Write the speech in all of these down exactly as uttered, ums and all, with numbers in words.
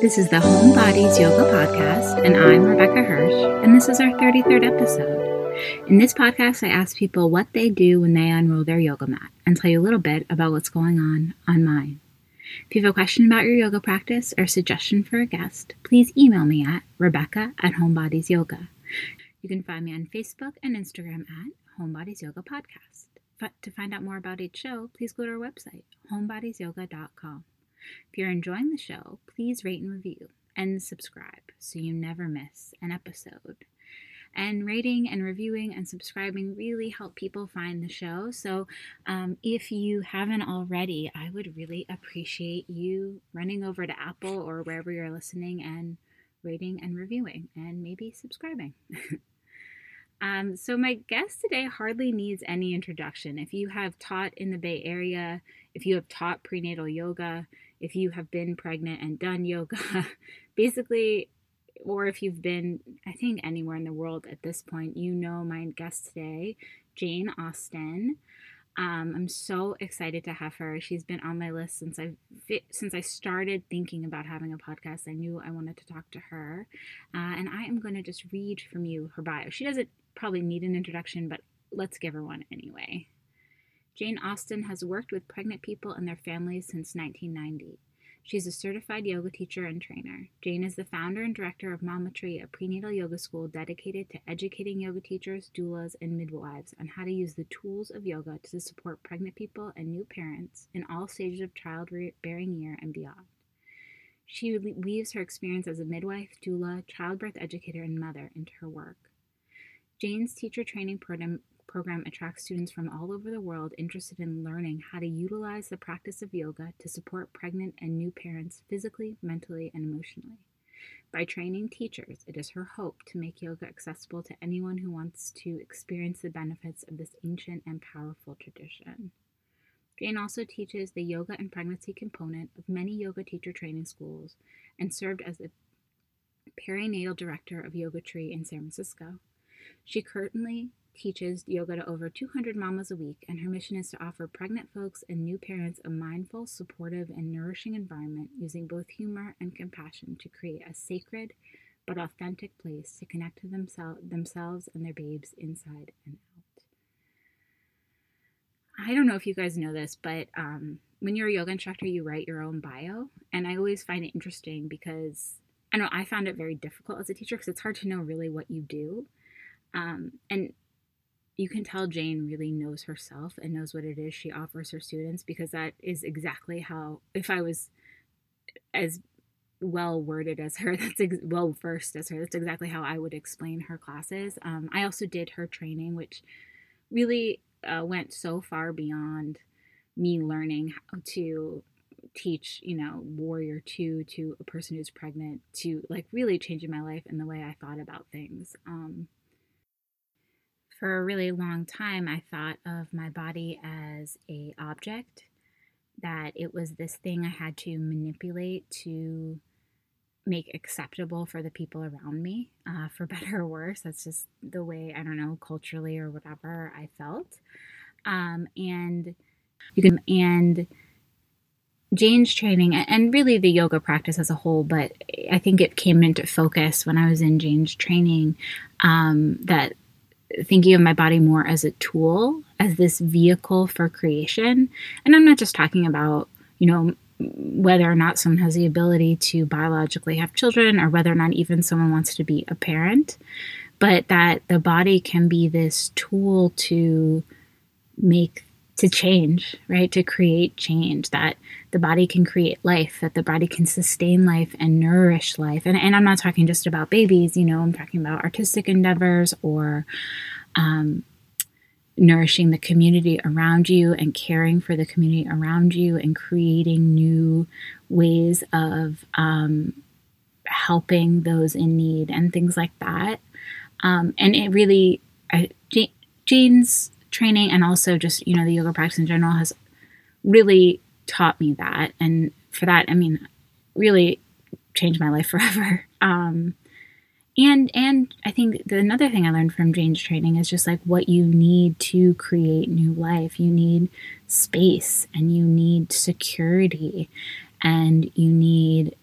This is the Home Bodies Yoga Podcast, and I'm Rebecca Hirsch, and this is our thirty-third episode. In this podcast, I ask people what they do when they unroll their yoga mat and tell you a little bit about what's going on on mine. If you have a question about your yoga practice or a suggestion for a guest, please email me at Rebecca at HomeBodiesYoga. You can find me on Facebook and Instagram at HomeBodiesYoga Podcast. But to find out more about each show, please go to our website, Home Bodies Yoga dot com. If you're enjoying the show, please rate and review and subscribe so you never miss an episode. And rating and reviewing and subscribing really help people find the show. So um, if you haven't already, I would really appreciate you running over to Apple or wherever you're listening and rating and reviewing and maybe subscribing. Um, so my guest today hardly needs any introduction. If you have taught in the Bay Area, if you have taught prenatal yoga, if you have been pregnant and done yoga, basically, or if you've been, I think, anywhere in the world at this point, you know my guest today, Jane Austen. Um, I'm so excited to have her. She's been on my list since I since I started thinking about having a podcast. I knew I wanted to talk to her, uh, and I am going to just read from you her bio. She doesn't probably need an introduction, but let's give her one anyway. Jane Austen has worked with pregnant people and their families since nineteen ninety. She's a certified yoga teacher and trainer. Jane is the founder and director of Mama Tree, a prenatal yoga school dedicated to educating yoga teachers, doulas, and midwives on how to use the tools of yoga to support pregnant people and new parents in all stages of childbearing year and beyond. She weaves her experience as a midwife, doula, childbirth educator, and mother into her work. Jane's teacher training program program attracts students from all over the world interested in learning how to utilize the practice of yoga to support pregnant and new parents physically, mentally, and emotionally. By training teachers, it is her hope to make yoga accessible to anyone who wants to experience the benefits of this ancient and powerful tradition. Jane also teaches the yoga and pregnancy component of many yoga teacher training schools and served as the perinatal director of Yoga Tree in San Francisco. She currently teaches yoga to over two hundred mamas a week, and her mission is to offer pregnant folks and new parents a mindful, supportive, and nourishing environment using both humor and compassion to create a sacred but authentic place to connect to themse- themselves and their babes inside and out. I don't know if you guys know this, but um, when you're a yoga instructor, you write your own bio, and I always find it interesting because I know I found it very difficult as a teacher because it's hard to know really what you do. Um, and you can tell Jane really knows herself and knows what it is she offers her students, because that is exactly how, if I was as well worded as her, that's ex- well versed as her, that's exactly how I would explain her classes. Um, I also did her training, which really uh, went so far beyond me learning how to teach, you know, warrior two to a person who's pregnant, to like really changing my life and the way I thought about things. Um, For a really long time, I thought of my body as a object, that it was this thing I had to manipulate to make acceptable for the people around me, uh, for better or worse. That's just the way, I don't know, culturally or whatever I felt. Um, and you can and Jane's training, and really the yoga practice as a whole, but I think it came into focus when I was in Jane's training, um, that thinking of my body more as a tool, as this vehicle for creation. And I'm not just talking about, you know, whether or not someone has the ability to biologically have children or whether or not even someone wants to be a parent, but that the body can be this tool to make, to change, right? To create change, that the body can create life, that the body can sustain life and nourish life. And, and I'm not talking just about babies, you know, I'm talking about artistic endeavors or um, nourishing the community around you and caring for the community around you and creating new ways of um, helping those in need and things like that. Um, and it really, I, Jane's training and also just, you know, the yoga practice in general has really taught me that. And for that, I mean, really changed my life forever. Um, And and I think the, another thing I learned from Jane's training is just like what you need to create new life. You need space and you need security and you need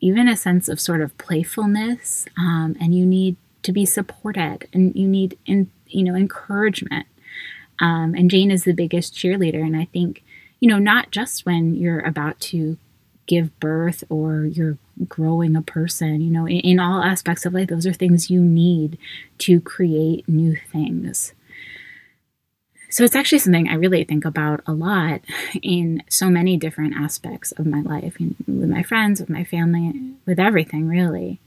even a sense of sort of playfulness, um, and you need to be supported and you need, in, you know, encouragement. Um, and Jane is the biggest cheerleader. And I think, you know, not just when you're about to give birth or you're growing a person, you know, in, in all aspects of life, those are things you need to create new things. So it's actually something I really think about a lot in so many different aspects of my life, you know, with my friends, with my family, with everything really.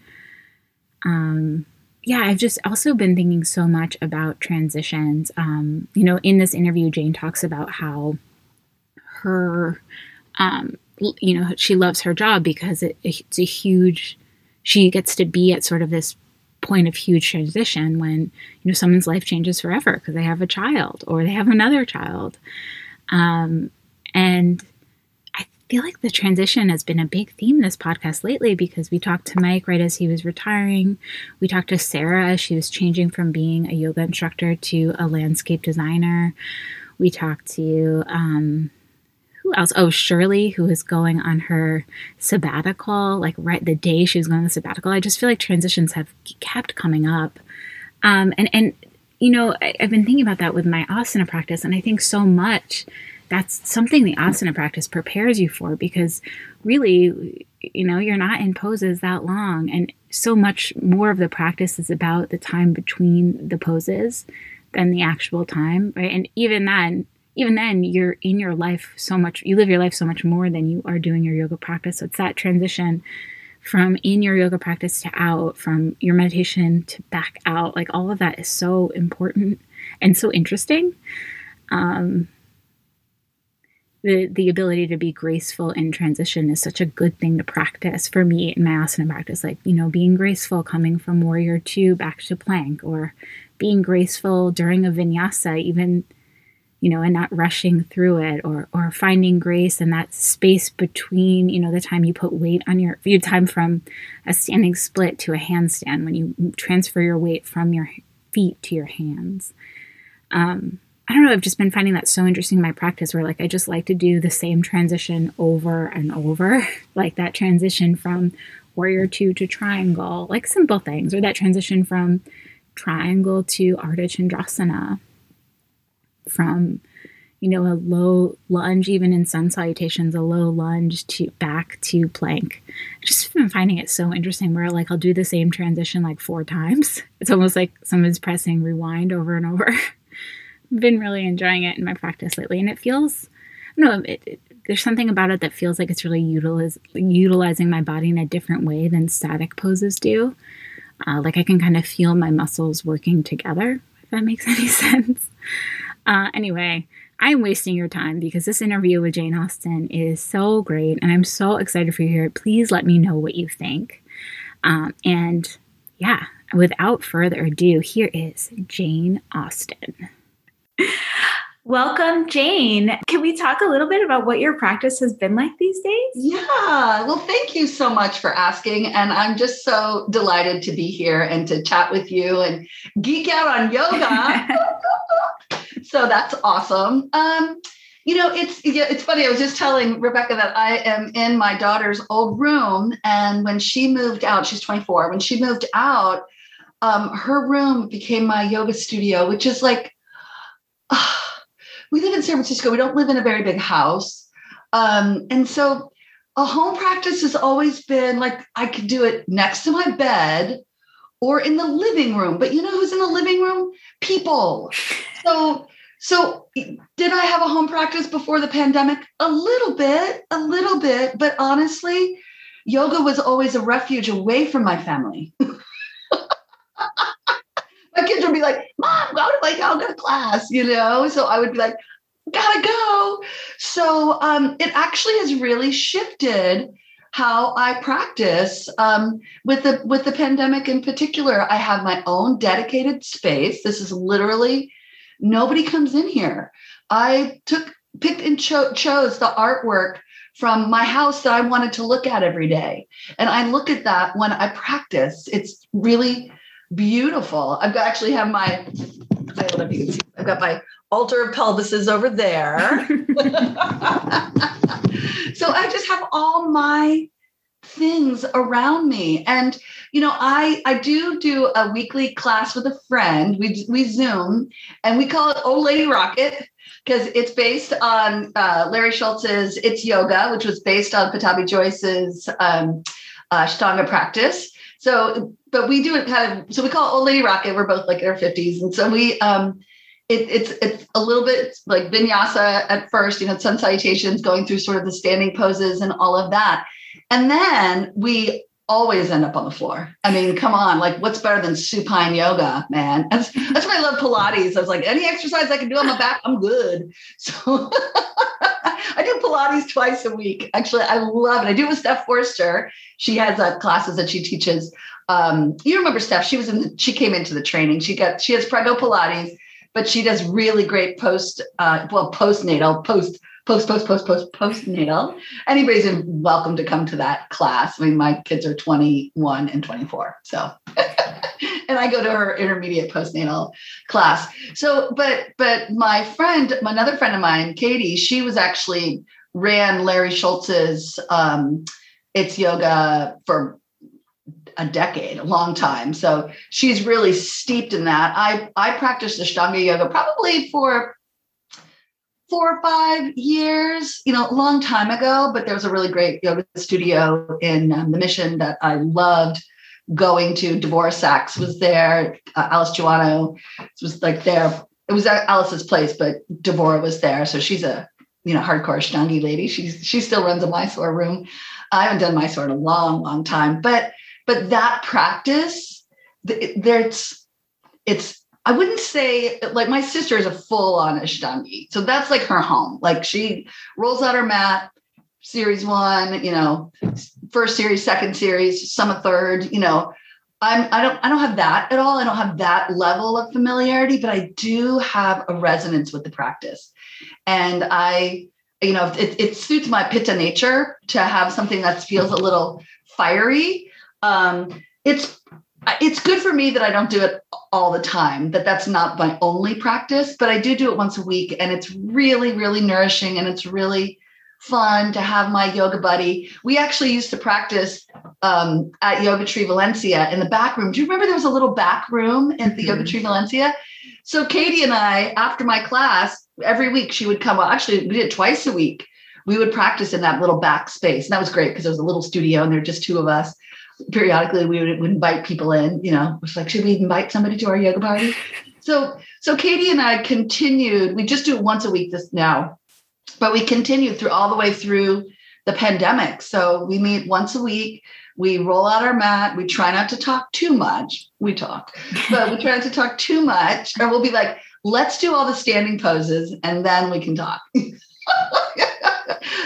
Um, yeah, I've just also been thinking so much about transitions. Um, you know, in this interview, Jane talks about how her, um, you know, she loves her job because it, it's a huge, she gets to be at sort of this point of huge transition when, you know, someone's life changes forever because they have a child or they have another child. Um, and I feel like the transition has been a big theme this podcast lately because we talked to Mike right as he was retiring. We talked to Sarah as she was changing from being a yoga instructor to a landscape designer. We talked to, um, who else? Oh, Shirley, who is going on her sabbatical, like right the day she was going on the sabbatical. I just feel like transitions have kept coming up. Um, and, and, you know, I, I've been thinking about that with my asana practice. And I think so much that's something the asana practice prepares you for, because really, you know, you're not in poses that long. And so much more of the practice is about the time between the poses than the actual time, right? And even then, Even then, you're in your life so much, you live your life so much more than you are doing your yoga practice. So it's that transition from in your yoga practice to out, from your meditation to back out. Like all of that is so important and so interesting. Um, the the ability to be graceful in transition is such a good thing to practice for me in my asana practice. Like, you know, being graceful coming from warrior two back to plank, or being graceful during a vinyasa, even, you know, and not rushing through it, or or finding grace in that space between, you know, the time you put weight on your, your time from a standing split to a handstand, when you transfer your weight from your feet to your hands. Um, I don't know, I've just been finding that so interesting in my practice, where like I just like to do the same transition over and over, like that transition from warrior two to triangle, like simple things, or that transition from triangle to Ardha Chandrasana, from, you know, a low lunge, even in sun salutations, a low lunge to back to plank. I've just been finding it so interesting where like I'll do the same transition like four times. It's almost like someone's pressing rewind over and over. I've been really enjoying it in my practice lately. And it feels, I don't know, it, it, there's something about it that feels like it's really utilize, utilizing my body in a different way than static poses do. Uh, like I can kind of feel my muscles working together, if that makes any sense. Uh, anyway, I'm wasting your time because this interview with Jane Austen is so great and I'm so excited for you to hear it. Please let me know what you think. Um, and yeah, without further ado, here is Jane Austen. Welcome, Jane. Can we talk a little bit about what your practice has been like these days? Yeah. Well, thank you so much for asking. And I'm just so delighted to be here and to chat with you and geek out on yoga. So that's awesome. Um, you know, it's it's funny. I was just telling Rebecca that I am in my daughter's old room. And when she moved out, she's twenty-four. When she moved out, um, her room became my yoga studio, which is like, uh, we live in San Francisco. We don't live in a very big house. Um, and so a home practice has always been like, I could do it next to my bed or in the living room. But you know who's in the living room? People. So, so did I have a home practice before the pandemic? A little bit, a little bit. But honestly, yoga was always a refuge away from my family. My kids would be like, Mom, go to my yoga class, you know? So I would be like, gotta go. So um, it actually has really shifted how I practice. Um, with the with the pandemic in particular, I have my own dedicated space. This is literally, nobody comes in here. I took, picked and cho- chose the artwork from my house that I wanted to look at every day. And I look at that when I practice. It's really beautiful. I've got, actually have my, I don't know if you can see, I've got my altar of pelvises over there. So I just have all my things around me. And, you know, I, I do do a weekly class with a friend. We, we Zoom, and we call it Old Lady Rocket, because it's based on uh, Larry Schultz's It's Yoga, which was based on Patabi Joyce's um, uh, Ashtanga practice. So, but we do it kind of, so we call it Old Lady Rocket. We're both like in our fifties. And so we, um, it, it's it's a little bit like vinyasa at first, you know, sun salutations, going through sort of the standing poses and all of that. And then we always end up on the floor. I mean, come on, like what's better than supine yoga, man? That's, that's why I love Pilates. I was like, any exercise I can do on my back, I'm good. So I do Pilates twice a week. Actually, I love it. I do it with Steph Forster. She has uh, classes that she teaches. Um, you remember Steph, she was in, the, she came into the training. She got, she has prego Pilates, but she does really great post, uh, well, postnatal, post Post, post, post, post, postnatal. Anybody's welcome to come to that class. I mean, my kids are twenty-one and twenty-four. So, and I go to her intermediate postnatal class. So, but, but my friend, another friend of mine, Katie, she was actually ran Larry Schultz's um, It's Yoga for a decade, a long time. So she's really steeped in that. I, I practiced Ashtanga yoga probably for four or five years, you know, a long time ago, but there was a really great yoga studio in um, the Mission that I loved going to. Devorah Sachs was there. Uh, Alice Juano was like there. It was at Alice's place, but Devorah was there. So she's a, you know, hardcore Ashtangi lady. She's, she still runs a Mysore room. I haven't done Mysore in a long, long time, but, but that practice, there's, it's, I wouldn't say, like, my sister is a full-on Ashtangi. So that's like her home. Like, she rolls out her mat, series one, you know, first series, second series, some a third, you know. I'm, I don't I don't have that at all. I don't have that level of familiarity, but I do have a resonance with the practice. And I, you know, it, it suits my pitta nature to have something that feels a little fiery. Um, it's It's good for me that I don't do it all the time, that that's not my only practice, but I do do it once a week, and it's really, really nourishing. And it's really fun to have my yoga buddy. We actually used to practice um, at Yoga Tree Valencia in the back room. Do you remember there was a little back room at the mm-hmm. Yoga Tree Valencia? So Katie and I, after my class, every week she would come. Well, actually, we did it twice a week. We would practice in that little back space. And that was great because it was a little studio and there were just two of us. Periodically we would invite people in, you know, it was like, should we invite somebody to our yoga party? So, so Katie and I continued, we just do it once a week this now, but we continued through all the way through the pandemic. So we meet once a week, we roll out our mat. We try not to talk too much. We talk, but we try not to talk too much, or we'll be like, let's do all the standing poses and then we can talk.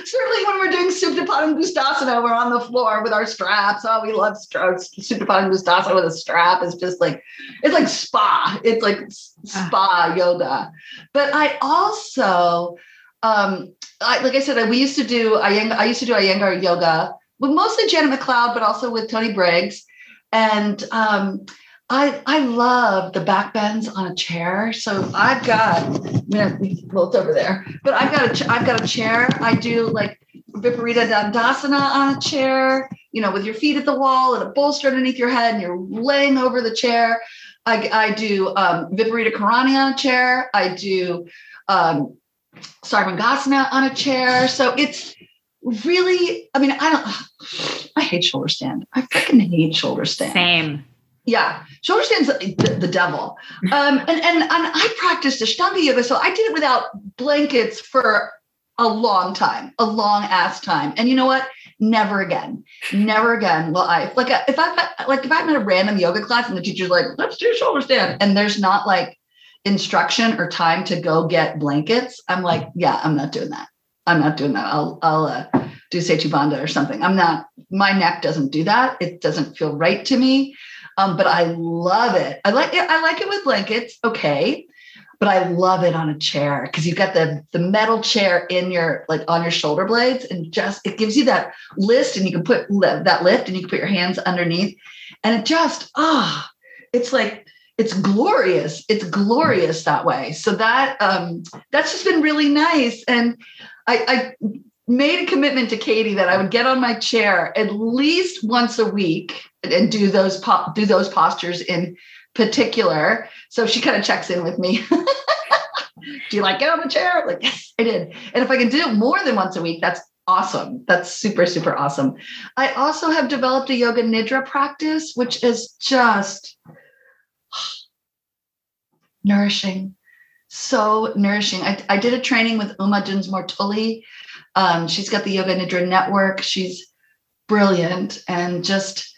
Certainly when we're doing Supta Padam Gustasana, we're on the floor with our straps. Oh, we love straps. Supta Padam Gustasana with a strap is just like, it's like spa. It's like spa uh. yoga. But I also, um, I, like I said, I, we used to do, Iyengar, I used to do Iyengar yoga with mostly Janet McLeod, but also with Tony Briggs. And um, I I love the back bends on a chair. So I've got, I'm gonna bolt over there, but I've got a I've got a chair. I do like Viparita Dandasana on a chair, you know, with your feet at the wall and a bolster underneath your head and you're laying over the chair. I, I do um, Viparita Karani on a chair. I do um, Sarvangasana on a chair. So it's really, I mean, I don't, I hate shoulder stand. I freaking hate shoulder stand. Same. Yeah. Shoulder stands the, the devil. Um, and, and, and I practiced Ashtanga yoga. So I did it without blankets for a long time, a long ass time. And you know what? Never again, never again. Well, I like, if I, like if I'm in a random yoga class and the teacher's like, let's do shoulder stand. And there's not like instruction or time to go get blankets. I'm like, yeah, I'm not doing that. I'm not doing that. I'll, I'll, uh, do Setu Bandha or something. I'm not, my neck doesn't do that. It doesn't feel right to me. Um, but I love it. I like it. I like it with blankets. Okay. but I love it on a chair because you've got the, the metal chair in your, like on your shoulder blades, and just, it gives you that lift, and you can put that lift and you can put your hands underneath, and it just, ah, oh, it's like, it's glorious. It's glorious that way. So that, um, that's just been really nice. And I, I made a commitment to Katie that I would get on my chair at least once a week and do those, po- do those postures in particular. So she kind of checks in with me. Do you like get on the chair? I'm like, yes, I did. And if I can do it more than once a week, that's awesome. That's super, super awesome. I also have developed a yoga nidra practice, which is just nourishing. So nourishing. I, I did a training with Uma Dinsmore-Tuli. Um, she's got the Yoga Nidra Network. She's brilliant, and just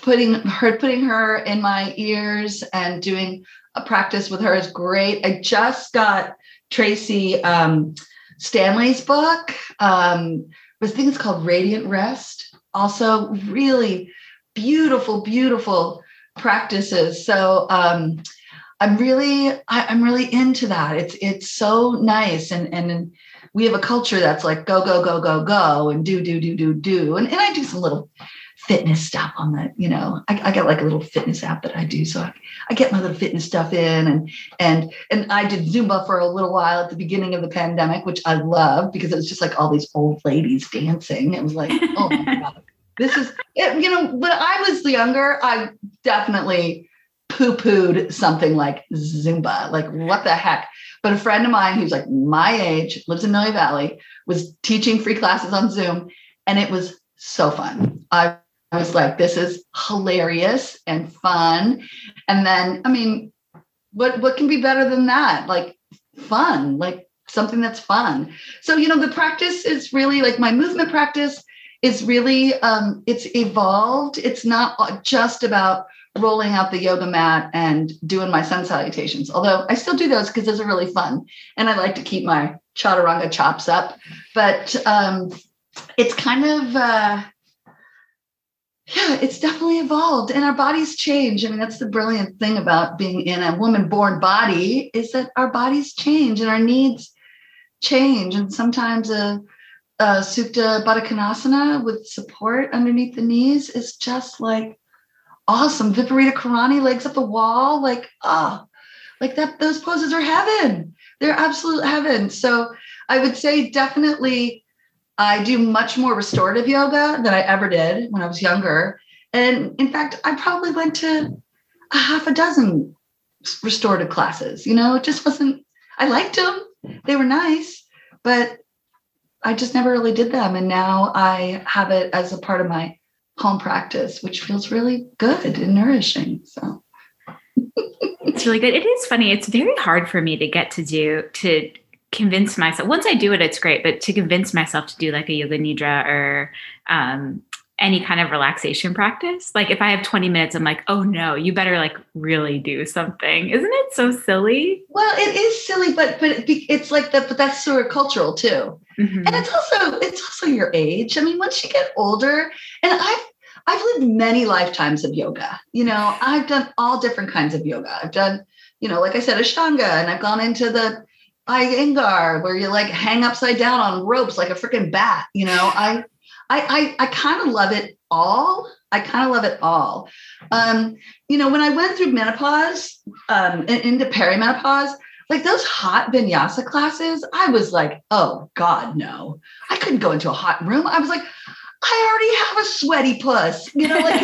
putting her putting her in my ears and doing a practice with her is great. I just got Tracy um, Stanley's book. Um, I think it's called Radiant Rest. Also really beautiful, beautiful practices. So um, I'm really, I, I'm really into that. It's, it's so nice. And, and we have a culture that's like, go, go, go, go, go, and do, do, do, do, do. And, and I do some little fitness stuff on the, you know, I, I got like a little fitness app that I do. So I, I get my little fitness stuff in, and, and, and I did Zumba for a little while at the beginning of the pandemic, which I loved because it was just like all these old ladies dancing. It was like, oh my God, this is it. You know, when I was younger, I definitely poo-pooed something like Zumba, like what the heck? But a friend of mine who's like my age, lives in Millie Valley, was teaching free classes on Zoom. And it was so fun. I I was like, this is hilarious and fun. And then, I mean, what, what can be better than that? Like fun, like something that's fun. So, you know, the practice is really like my movement practice is really, um, it's evolved. It's not just about rolling out the yoga mat and doing my sun salutations. Although I still do those because those are really fun. And I like to keep my chaturanga chops up, but um, it's kind of, uh, yeah, it's definitely evolved, and our bodies change. I mean, that's the brilliant thing about being in a woman-born body, is that our bodies change and our needs change. And sometimes a, a Supta Baddha Konasana with support underneath the knees is just like awesome. Viparita Karani, legs up the wall, like, oh, like that. Those poses are heaven. They're absolute heaven. So I would say definitely I do much more restorative yoga than I ever did when I was younger. And in fact, I probably went to a half a dozen restorative classes. You know, it just wasn't, I liked them. They were nice, but I just never really did them. And now I have it as a part of my home practice, which feels really good and nourishing. So it's really good. It is funny. It's very hard for me to get to do, to convince myself, once I do it, it's great, but to convince myself to do like a yoga nidra or um, any kind of relaxation practice. Like if I have twenty minutes, I'm like, oh no, you better like really do something. Isn't it so silly? Well, it is silly, but, but it's like that, but that's sort of cultural too. Mm-hmm. And it's also, it's also your age. I mean, once you get older, and I've, I've lived many lifetimes of yoga. You know, I've done all different kinds of yoga. I've done, you know, like I said, Ashtanga, and I've gone into the Iyengar, where you like hang upside down on ropes like a freaking bat. You know, I, I, I, I kind of love it all. I kind of love it all. Um, you know, when I went through menopause um, and into perimenopause, like those hot vinyasa classes, I was like, oh God, no, I couldn't go into a hot room. I was like, I already have a sweaty puss, you know, like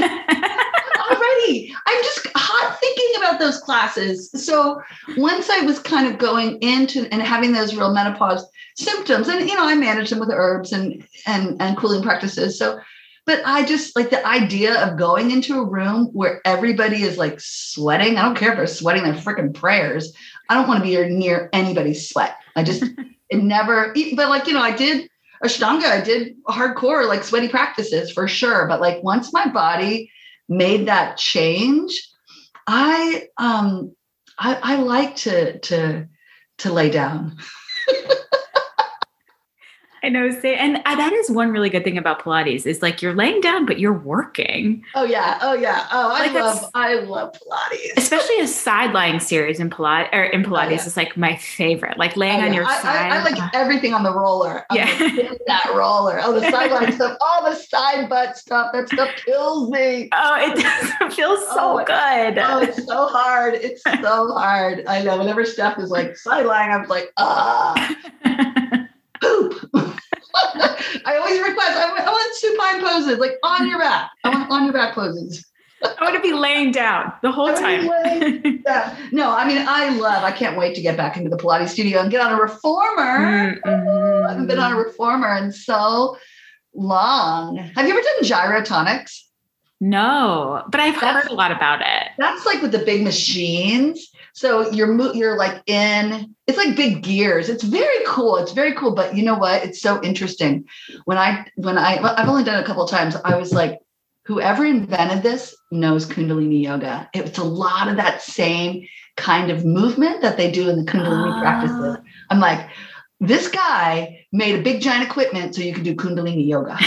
already, I'm just hot thinking about those classes. So once I was kind of going into and having those real menopause symptoms, and, you know, I managed them with herbs and, and, and cooling practices. So, but I just like the idea of going into a room where everybody is like sweating. I don't care if they're sweating their freaking prayers. I don't want to be near anybody's sweat. I just, it never, but like, you know, I did Ashtanga, I did hardcore, like sweaty practices for sure. But like once my body made that change, I, um, I, I like to, to, to lay down. I know. Say, and that is one really good thing about Pilates is like you're laying down, but you're working. Oh yeah. Oh yeah. Oh, I like love, I love Pilates. Especially a side lying series in Pilates or in Pilates oh, yeah. is like my favorite, like laying oh, yeah. on your I, side. I, I like everything on the roller. I'm yeah. Like, that roller. Oh, the side lying stuff. All oh, the side butt stuff. That stuff kills me. Oh, it does. It feels so oh, good. Oh, it's so hard. It's so hard. I know. Whenever Steph is like side lying, I'm like, ah. I always request, I want, I want supine poses, like on your back. I want on your back poses. I want to be laying down the whole time. No, I mean, I love, I can't wait to get back into the Pilates studio and get on a reformer. Mm-hmm. I haven't been on a reformer in so long. Have you ever done gyrotonics? No, but I've that's, heard a lot about it. That's like with the big machines. So you're, you're like in, it's like big gears. It's very cool. It's very cool. But you know what? It's so interesting. When I, when I, I've only done it a couple of times. I was like, whoever invented this knows Kundalini yoga. It's a lot of that same kind of movement that they do in the Kundalini ah. practices. I'm like, this guy made a big giant equipment so you could do Kundalini yoga.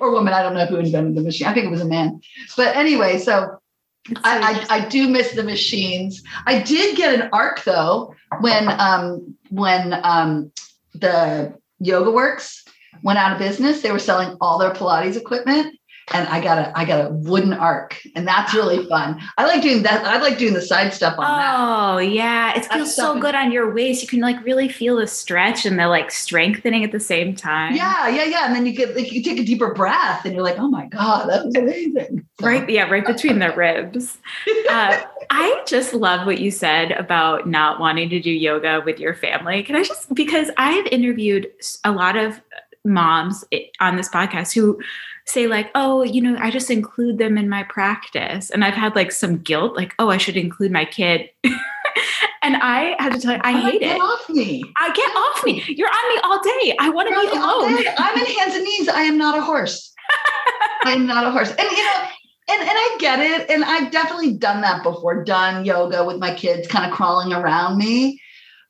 Or woman, I don't know who invented the machine. I think it was a man. But anyway, so I, I, I do miss the machines. I did get an arc though when um, when um, the Yoga Works went out of business. They were selling all their Pilates equipment, and I got a I got a wooden arc, and that's really fun. I like doing that. I like doing the side stuff on that. Oh yeah, it feels so good on your waist. You can like really feel the stretch and the like strengthening at the same time. Yeah, yeah, yeah. And then you get like, you take a deeper breath, and you're like, oh my god, that was amazing. So. Right, yeah, right between the ribs. Uh, I just love what you said about not wanting to do yoga with your family. Can I just because I have interviewed a lot of moms on this podcast who say like, oh, you know, I just include them in my practice. And I've had like some guilt, like, oh, I should include my kid. And I had to tell you, I oh, hate get it. Get off me. I get off me. You're on me all day. I want to be alone. I'm in hands and knees. I am not a horse. I'm not a horse. And, you know, and, and I get it. And I've definitely done that before, done yoga with my kids kind of crawling around me.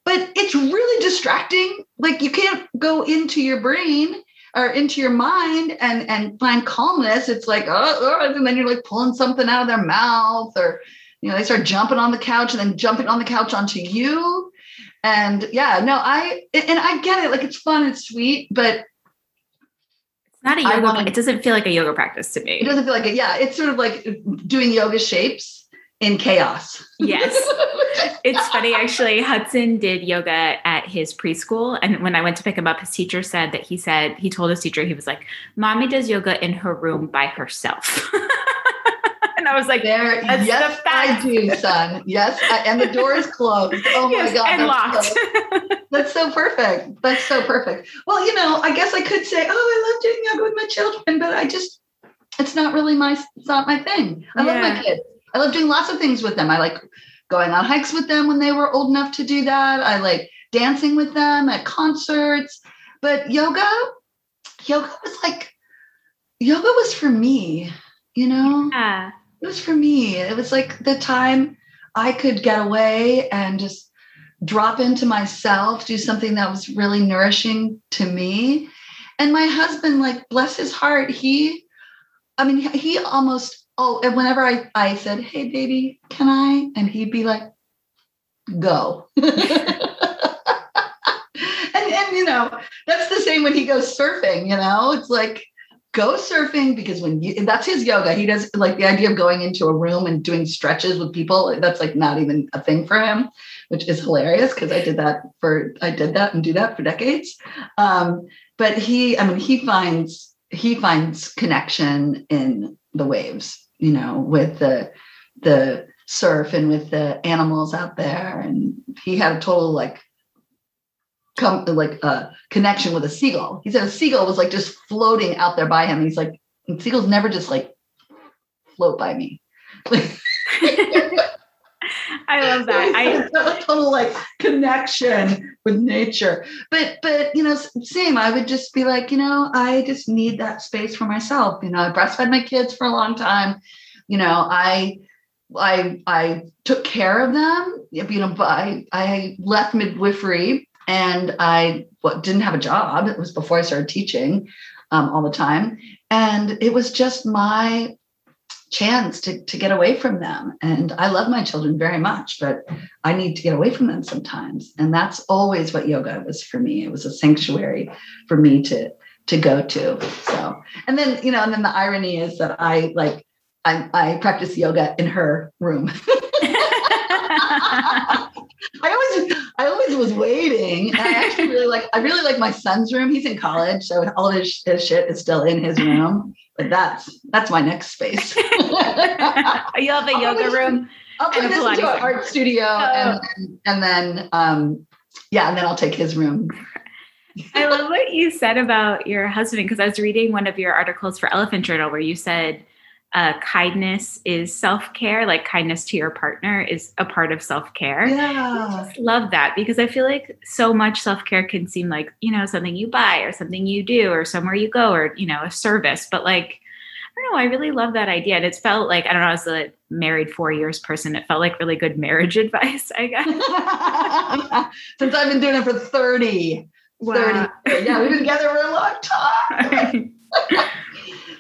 But it's really distracting. Like you can't go into your brain or into your mind and, and find calmness. It's like, oh, oh, and then you're like pulling something out of their mouth or, you know, they start jumping on the couch and then jumping on the couch onto you. And yeah, no, I, and I get it. Like it's fun. It's sweet, but it's not a yoga. Wanna, it doesn't feel like a yoga practice to me. It doesn't feel like it. Yeah. It's sort of like doing yoga shapes in chaos. Yes. It's funny. Actually, Hudson did yoga at his preschool. And when I went to pick him up, his teacher said that he said, he told his teacher, he was like, Mommy does yoga in her room by herself. And I was like, there, that's yes, the fact. I do, son. Yes. I, and the door is closed. Oh yes, my God. And locked. So, that's so perfect. That's so perfect. Well, you know, I guess I could say, oh, I love doing yoga with my children, but I just, it's not really my, it's not my thing. I yeah. love my kids. I love doing lots of things with them. I like going on hikes with them when they were old enough to do that. I like dancing with them at concerts, but yoga, yoga was like, yoga was for me, you know, yeah. It was for me. It was like the time I could get away and just drop into myself, do something that was really nourishing to me. And my husband, like, bless his heart. He, I mean, he almost Oh, and whenever I, I said, hey, baby, can I? And he'd be like, go. and, and, you know, that's the same when he goes surfing, you know, it's like, go surfing because when you, that's his yoga. He does like the idea of going into a room and doing stretches with people. That's like not even a thing for him, which is hilarious because I did that for, I did that and do that for decades. Um, but he, I mean, he finds, he finds connection in the waves. You know, with the the surf and with the animals out there, and he had a total like come like a uh, connection with a seagull. He said a seagull was like just floating out there by him. He's like, seagulls never just like float by me. I love that. I a total like connection with nature. But but you know, same. I would just be like, you know, I just need that space for myself. You know, I breastfed my kids for a long time. You know, I I I took care of them. You know, I I left midwifery And I well, didn't have a job. It was before I started teaching um, all the time. And it was just my chance to, to get away from them. And I love my children very much, but I need to get away from them sometimes. And that's always what yoga was for me. It was a sanctuary for me to, to go to. So, and then, you know, and then the irony is that I like, I, I practice yoga in her room. I always, I always was waiting. And I actually really like, I really like my son's room. He's in college, so all his, his shit is still in his room. But that's that's my next space. You have a yoga I'll room. I'll take this into an art studio, oh. and, and then um, yeah, and then I'll take his room. I love what you said about your husband, because I was reading one of your articles for Elephant Journal where you said. Uh, kindness is self-care, like kindness to your partner is a part of self-care. Yeah. I just love that, because I feel like so much self-care can seem like, you know, something you buy or something you do or somewhere you go or, you know, a service. But like, I don't know, I really love that idea. And it's felt like, I don't know, as a married four years person, it felt like really good marriage advice, I guess. Since I've been doing it for thirty. Wow. thirty. Yeah, we've been together for a long time.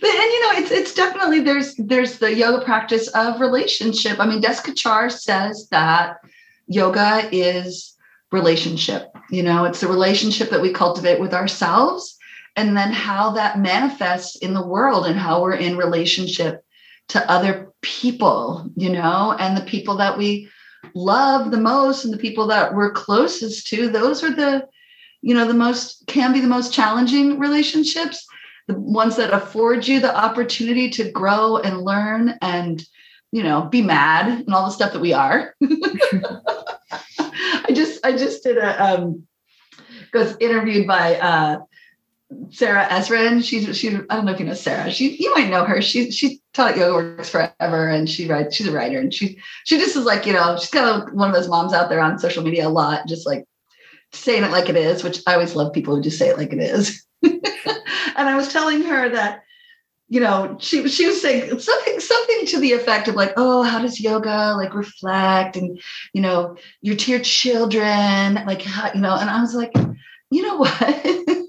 But, and you know, it's it's definitely, there's there's the yoga practice of relationship. I mean, Desikachar says that yoga is relationship. You know, it's the relationship that we cultivate with ourselves, and then how that manifests in the world and how we're in relationship to other people, you know, and the people that we love the most and the people that we're closest to. Those are the, you know, the most, can be the most challenging relationships. The ones that afford you the opportunity to grow and learn and, you know, be mad and all the stuff that we are. I just, I just did a, um, was interviewed by, uh, Sarah Ezrin. She's, she's, I don't know if you know Sarah, she, you might know her. She, she taught Yoga Works forever, and she writes, she's a writer, and she, she just is like, you know, she's kind of one of those moms out there on social media a lot, just like saying it like it is, which I always love people who just say it like it is. And I was telling her that, you know, she she was saying something something to the effect of like, oh, how does yoga like reflect and, you know, your to your children, like, how, you know, and I was like, you know what?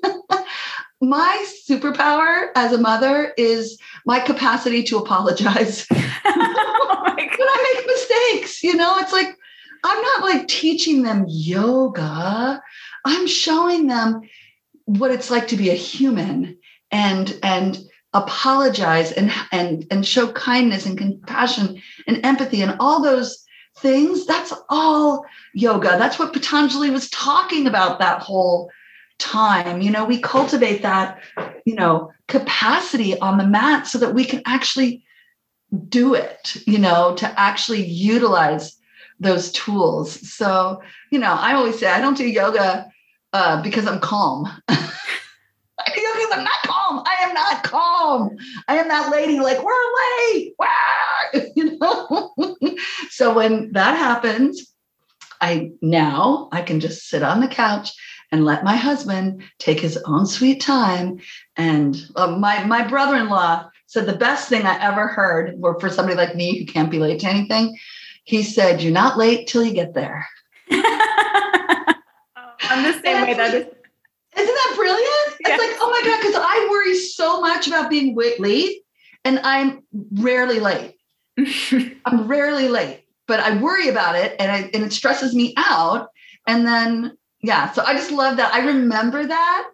My superpower as a mother is my capacity to apologize. Oh my God. When I make mistakes, you know, it's like, I'm not like teaching them yoga. I'm showing them what it's like to be a human and, and apologize and, and, and show kindness and compassion and empathy and all those things. That's all yoga. That's what Patanjali was talking about that whole time. You know, we cultivate that, you know, capacity on the mat so that we can actually do it, you know, to actually utilize those tools. So, you know, I always say, I don't do yoga Uh, because I'm calm. Because I'm not calm. I am not calm. I am that lady like, we're late. Wow. You know? So when that happens, I now I can just sit on the couch and let my husband take his own sweet time. And uh, my my brother-in-law said the best thing I ever heard were for somebody like me who can't be late to anything. He said, "You're not late till you get there." I'm the same way. That is. Isn't that brilliant? Yes. It's like, oh my God, because I worry so much about being late, and I'm rarely late. I'm rarely late, but I worry about it, and, I, and it stresses me out. And then, yeah, so I just love that. I remember that,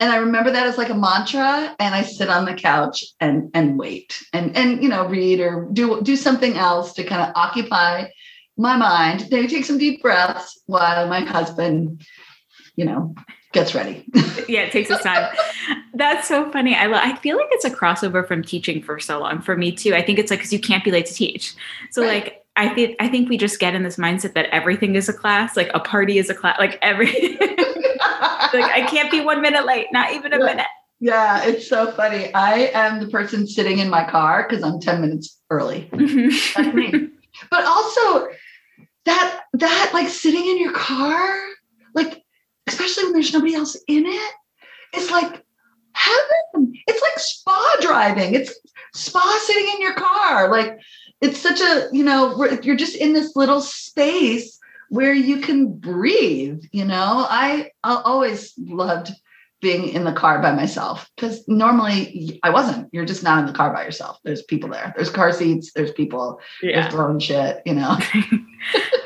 and I remember that as like a mantra, and I sit on the couch and and wait and, and you know, read or do do something else to kind of occupy my mind. Then I take some deep breaths while my husband, you know, gets ready. Yeah, it takes his time. That's so funny. I love, I feel like it's a crossover from teaching for so long for me too. I think it's like, cause you can't be late to teach. So right. like, I think, I think we just get in this mindset that everything is a class, like a party is a class, like everything. Like I can't be one minute late, not even a yeah. minute. Yeah. It's so funny. I am the person sitting in my car cause I'm ten minutes early. Mm-hmm. That's me. But also that, that like sitting in your car, like, especially when there's nobody else in it, it's like heaven. It's like spa driving. It's spa sitting in your car. Like it's such a, you know, you're just in this little space where you can breathe. You know, I, I always loved being in the car by myself, because normally I wasn't. You're just not in the car by yourself. There's people there. There's car seats. There's people. Yeah. There's throwing shit, you know.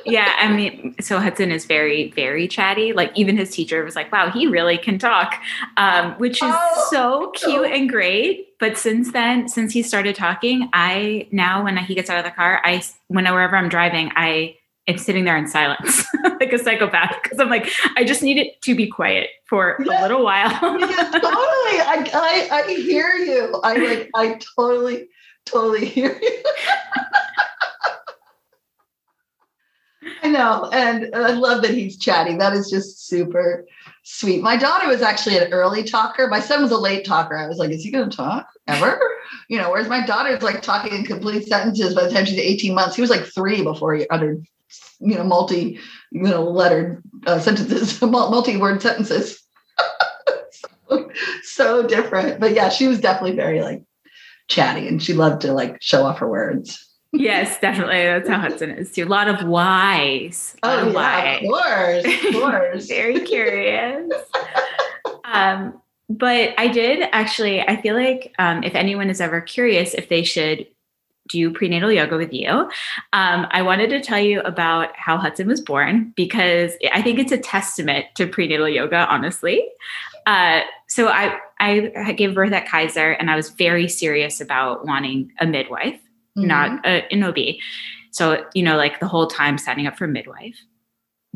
Yeah. I mean, so Hudson is very, very chatty. Like, even his teacher was like, wow, he really can talk, um, which is oh, so cute and great. But since then, since he started talking, I now when he gets out of the car, I whenever I'm driving, I am sitting there in silence like a psychopath, because I'm like, I just need it to be quiet for yeah. a little while. Yeah, totally. I, I I hear you. I like I totally, totally hear you. I know. And I love that he's chatty. That is just super sweet. My daughter was actually an early talker. My son was a late talker. I was like, is he going to talk ever? You know, whereas my daughter's like talking in complete sentences by the time she's eighteen months. He was like three before he uttered, you know, multi, you know, lettered uh, sentences, multi-word sentences. so, so different. But yeah, she was definitely very like chatty, and she loved to like show off her words. Yes, definitely. That's how Hudson is too. A lot of whys. Oh, of yeah, whys. Of course, of course. Very curious. um, but I did actually, I feel like um, if anyone is ever curious if they should do prenatal yoga with you, um, I wanted to tell you about how Hudson was born, because I think it's a testament to prenatal yoga, honestly. Uh, so I, I gave birth at Kaiser, and I was very serious about wanting a midwife. Mm-hmm. Not uh, an O B. So, you know, like the whole time signing up for midwife.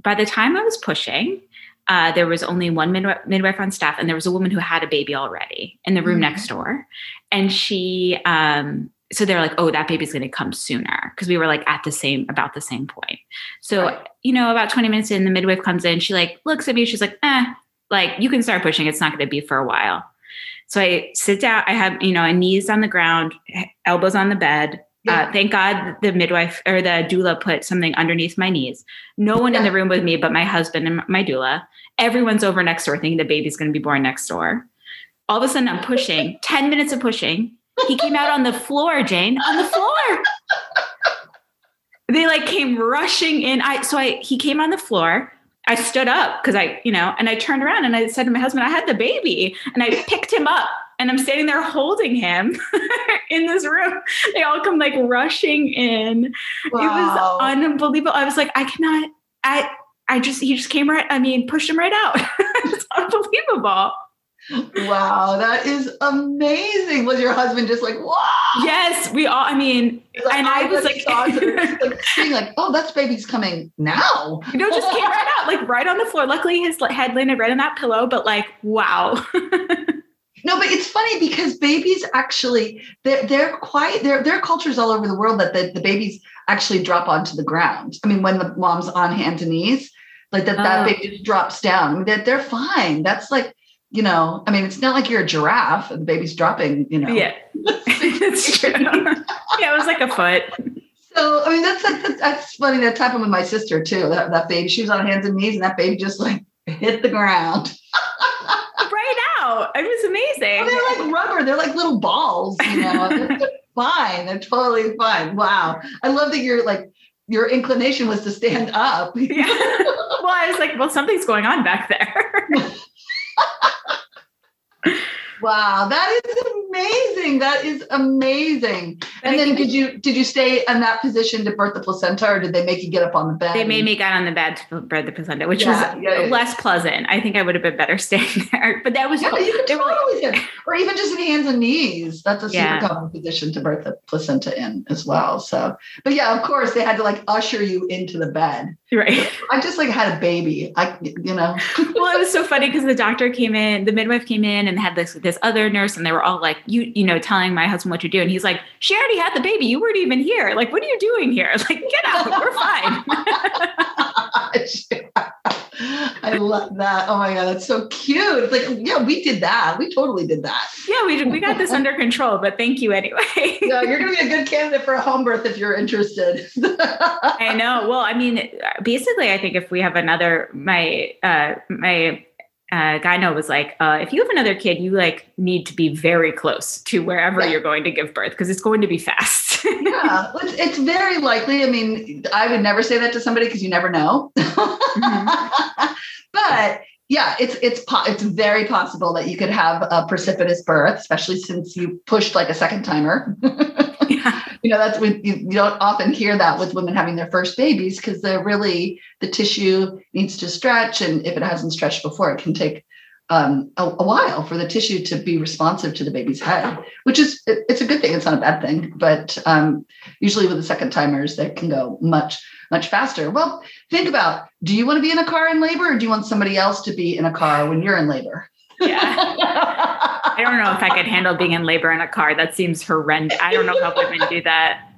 By the time I was pushing, uh, there was only one midwife, midwife on staff, and there was a woman who had a baby already in the room mm-hmm. next door. And she, um, so they're like, oh, that baby's going to come sooner, because we were like at the same, about the same point. So, right. you know, about twenty minutes in, the midwife comes in, she like looks at me, she's like, eh, like you can start pushing. It's not going to be for a while. So I sit down, I have, you know, my knees on the ground, elbows on the bed. Uh, thank God the midwife or the doula put something underneath my knees. No one yeah. in the room with me, but my husband and my doula. Everyone's over next door thinking the baby's going to be born next door. All of a sudden I'm pushing, ten minutes of pushing. He came out on the floor, Jane, on the floor. They like came rushing in. I, so I, he came on the floor. I stood up because I, you know, and I turned around and I said to my husband, I had the baby, and I picked him up. And I'm standing there holding him in this room. They all come like rushing in. Wow. It was unbelievable. I was like, I cannot, I, I just, he just came right. I mean, pushed him right out. It's unbelievable. Wow. That is amazing. Was your husband just like, wow? Yes. We all, I mean, like, and I, I was like, like, seeing like, oh, that's baby's coming now. You know, just came right out, like right on the floor. Luckily his head landed right on that pillow, but like, wow. No, but it's funny because babies actually, they're, they're quiet. There are cultures all over the world that the, the babies actually drop onto the ground. I mean, when the mom's on hands and knees, like that, oh. that baby just drops down. I mean, they're, they're fine. That's like, you know, I mean, it's not like you're a giraffe and the baby's dropping, you know. Yeah, it's true. Yeah, it was like a foot. So, I mean, that's, that's, that's funny. That happened with my sister too. That, that baby, she was on hands and knees, and that baby just like hit the ground. It was amazing. Oh, they're like rubber. They're like little balls, you know. They're, they're fine. They're totally fine. Wow. I love that your like your inclination was to stand up. Yeah. Well, I was like, well, something's going on back there. Wow, that is amazing. That is amazing. But and then did you did you stay in that position to birth the placenta, or did they make you get up on the bed? They made me get on the bed to birth the placenta, which yeah, was yeah, less yeah. pleasant. I think I would have been better staying there. But that was yeah, cool. You could totally like, or even just in hands and knees. That's a super yeah. common position to birth the placenta in as well. So, but yeah, of course they had to like usher you into the bed. Right. I just like had a baby. I you know. Well, it was so funny because the doctor came in, the midwife came in, and had this. this other nurse, and they were all like, you, you know, telling my husband what to do. And he's like, she already had the baby. You weren't even here. Like, what are you doing here? Like, get out. We're fine. I love that. Oh my God. That's so cute. It's like, yeah, we did that. We totally did that. Yeah, we did. We got this under control, but thank you anyway. No, you're going to be a good candidate for a home birth if you're interested. I know. Well, I mean, basically I think if we have another, my, uh, my, Uh, gyno was like, uh, if you have another kid, you like need to be very close to wherever yeah. you're going to give birth, because it's going to be fast. correct? Yeah, it's, it's very likely. I mean, I would never say that to somebody because you never know. Mm-hmm. But yeah, it's it's po- it's very possible that you could have a precipitous birth, especially since you pushed like a second timer. Yeah. You know, that's when you, you don't often hear that with women having their first babies, because they're really, the tissue needs to stretch. And if it hasn't stretched before, it can take um, a, a while for the tissue to be responsive to the baby's head, which is, it, it's a good thing. It's not a bad thing, but um, usually with the second timers, that can go much, much faster. Well, think about, do you want to be in a car in labor, or do you want somebody else to be in a car when you're in labor? Yeah. I don't know if I could handle being in labor in a car. That seems horrendous. I don't know how women do that.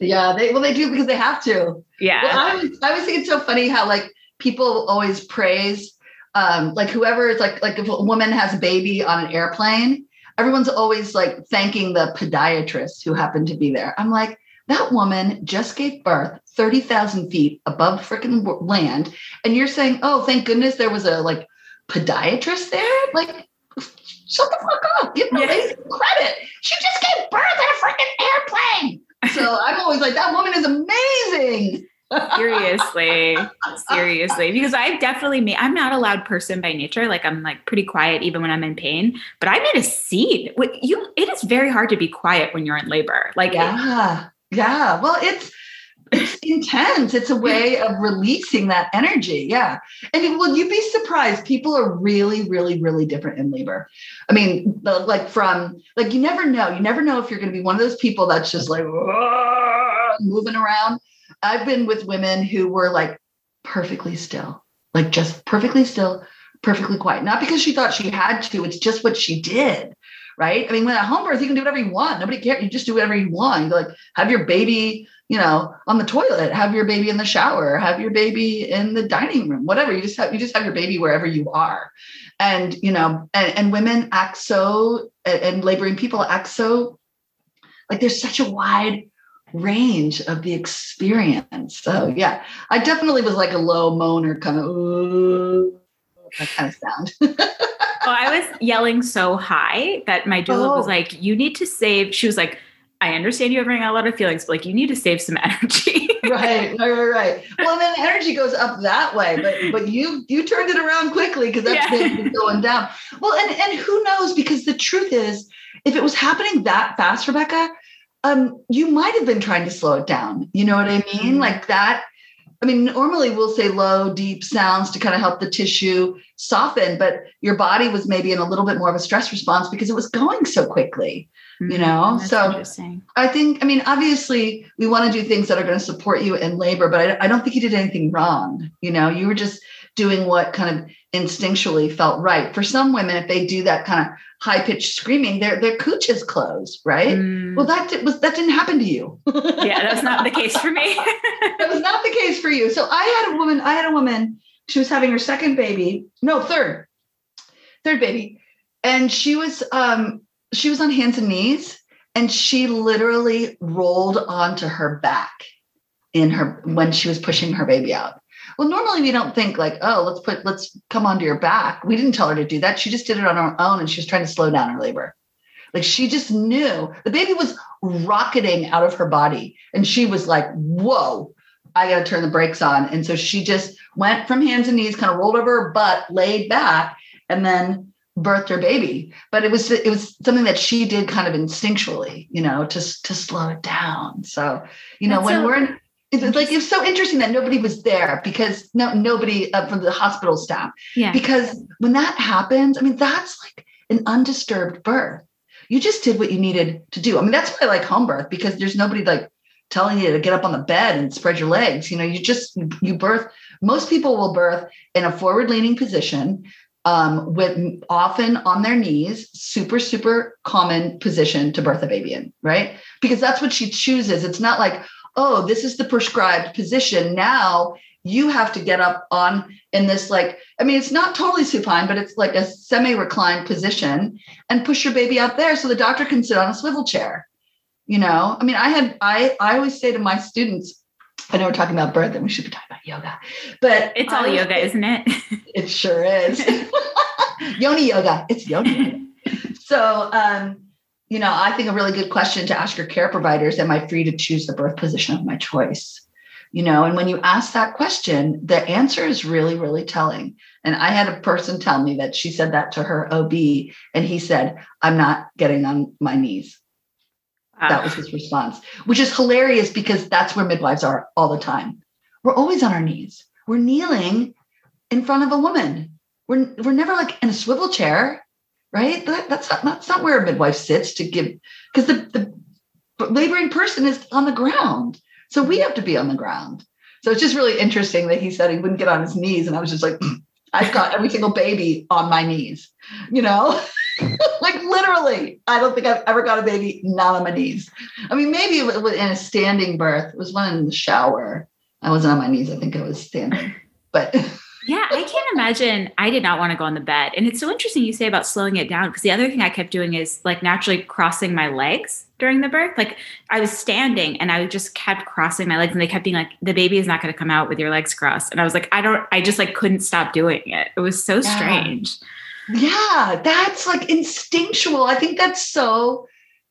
Yeah, they well, they do because they have to. Yeah. Well, I, always, I always think it's so funny how like people always praise, um, like whoever is like, like if a woman has a baby on an airplane, everyone's always like thanking the podiatrist who happened to be there. I'm like, that woman just gave birth thirty thousand feet above freaking land. And you're saying, oh, thank goodness there was a like podiatrist there. Like, shut the fuck up. Give the lady credit. She just gave birth in a freaking airplane. So I'm always like, that woman is amazing. Seriously. Seriously. Because I've definitely made, I'm not a loud person by nature. Like I'm like pretty quiet even when I'm in pain, but I made a scene. You, it is very hard to be quiet when you're in labor. Like, yeah. It, yeah. Well, it's, it's intense. It's a way of releasing that energy. Yeah. And will you be surprised? People are really, really, really different in labor. I mean, like from like, you never know, you never know if you're going to be one of those people that's just like moving around. I've been with women who were like perfectly still, like just perfectly still, perfectly quiet. Not because she thought she had to, it's just what she did. Right. I mean, when at home birth, you can do whatever you want. Nobody cares. You just do whatever you want. You like have your baby, you know, on the toilet, have your baby in the shower, have your baby in the dining room, whatever. You just have, you just have your baby wherever you are. And, you know, and, and women act so, and laboring people act so, like there's such a wide range of the experience. So yeah, I definitely was like a low moaner kind of, ooh, that kind of sound. Oh, I was yelling so high that my doula oh. was like, you need to save. She was like, I understand you're having a lot of feelings, but like, you need to save some energy. Right, right, right, right. Well, then the energy goes up that way, but but you you turned it around quickly because that's yeah. going down. Well, and, and who knows? Because the truth is, if it was happening that fast, Rebecca, um, you might have been trying to slow it down. You know what I mean? Mm-hmm. Like that. I mean, normally we'll say low, deep sounds to kind of help the tissue soften, but your body was maybe in a little bit more of a stress response because it was going so quickly, you know? Mm, so I think, I mean, obviously we want to do things that are going to support you in labor, but I, I don't think you did anything wrong. You know, you were just doing what kind of instinctually felt right. For some women, if they do that kind of high-pitched screaming, their their cooch is closed, right? Mm. Well, that did, was that didn't happen to you. Yeah, that's not the case for me. That was not the case for you. So I had a woman. I had a woman. She was having her second baby. No, third, third baby, and she was um she was on hands and knees, and she literally rolled onto her back in her when she was pushing her baby out. Well, normally we don't think like, oh, let's put, let's come onto your back. We didn't tell her to do that. She just did it on her own, and she was trying to slow down her labor. Like she just knew the baby was rocketing out of her body, and she was like, whoa, I got to turn the brakes on. And so she just went from hands and knees, kind of rolled over her butt, laid back, and then birthed her baby. But it was, it was something that she did kind of instinctually, you know, just to slow it down. So, you know, That's when so- we're in, it's like, it's so interesting that nobody was there because no, nobody uh, from the hospital staff, yeah. because when that happens, I mean, that's like an undisturbed birth. You just did what you needed to do. I mean, that's why I like home birth, because there's nobody like telling you to get up on the bed and spread your legs. You know, you just, you birth, most people will birth in a forward leaning position um, with often on their knees, super, super common position to birth a baby in, right? Because that's what she chooses. It's not like, oh, this is the prescribed position. Now you have to get up on in this, like, I mean, it's not totally supine, but it's like a semi-reclined position, and push your baby out there so the doctor can sit on a swivel chair. You know, I mean, I had, I, I always say to my students, I know we're talking about birth and we should be talking about yoga, but it's all I, yoga, isn't it? It sure is. Yoni yoga. It's yoni yoga. So, um, you know, I think a really good question to ask your care provider is, am I free to choose the birth position of my choice? You know, and when you ask that question, the answer is really, really telling. And I had a person tell me that she said that to her O B, and he said, I'm not getting on my knees. Wow. That was his response, which is hilarious because that's where midwives are all the time. We're always on our knees. We're kneeling in front of a woman. We're we're never like in a swivel chair, right? That, that's, not, that's not where a midwife sits to give, because the, the laboring person is on the ground. So we have to be on the ground. So it's just really interesting that he said he wouldn't get on his knees. And I was just like, I've got every single baby on my knees, you know, like literally, I don't think I've ever got a baby not on my knees. I mean, maybe in a standing birth, it was one in the shower. I wasn't on my knees. I think I was standing, but yeah, I can't imagine. I did not want to go on the bed. And it's so interesting you say about slowing it down, because the other thing I kept doing is like naturally crossing my legs during the birth. Like I was standing and I just kept crossing my legs, and they kept being like, the baby is not going to come out with your legs crossed. And I was like, I don't, I just like couldn't stop doing it. It was so yeah. strange. Yeah. That's like instinctual. I think that's so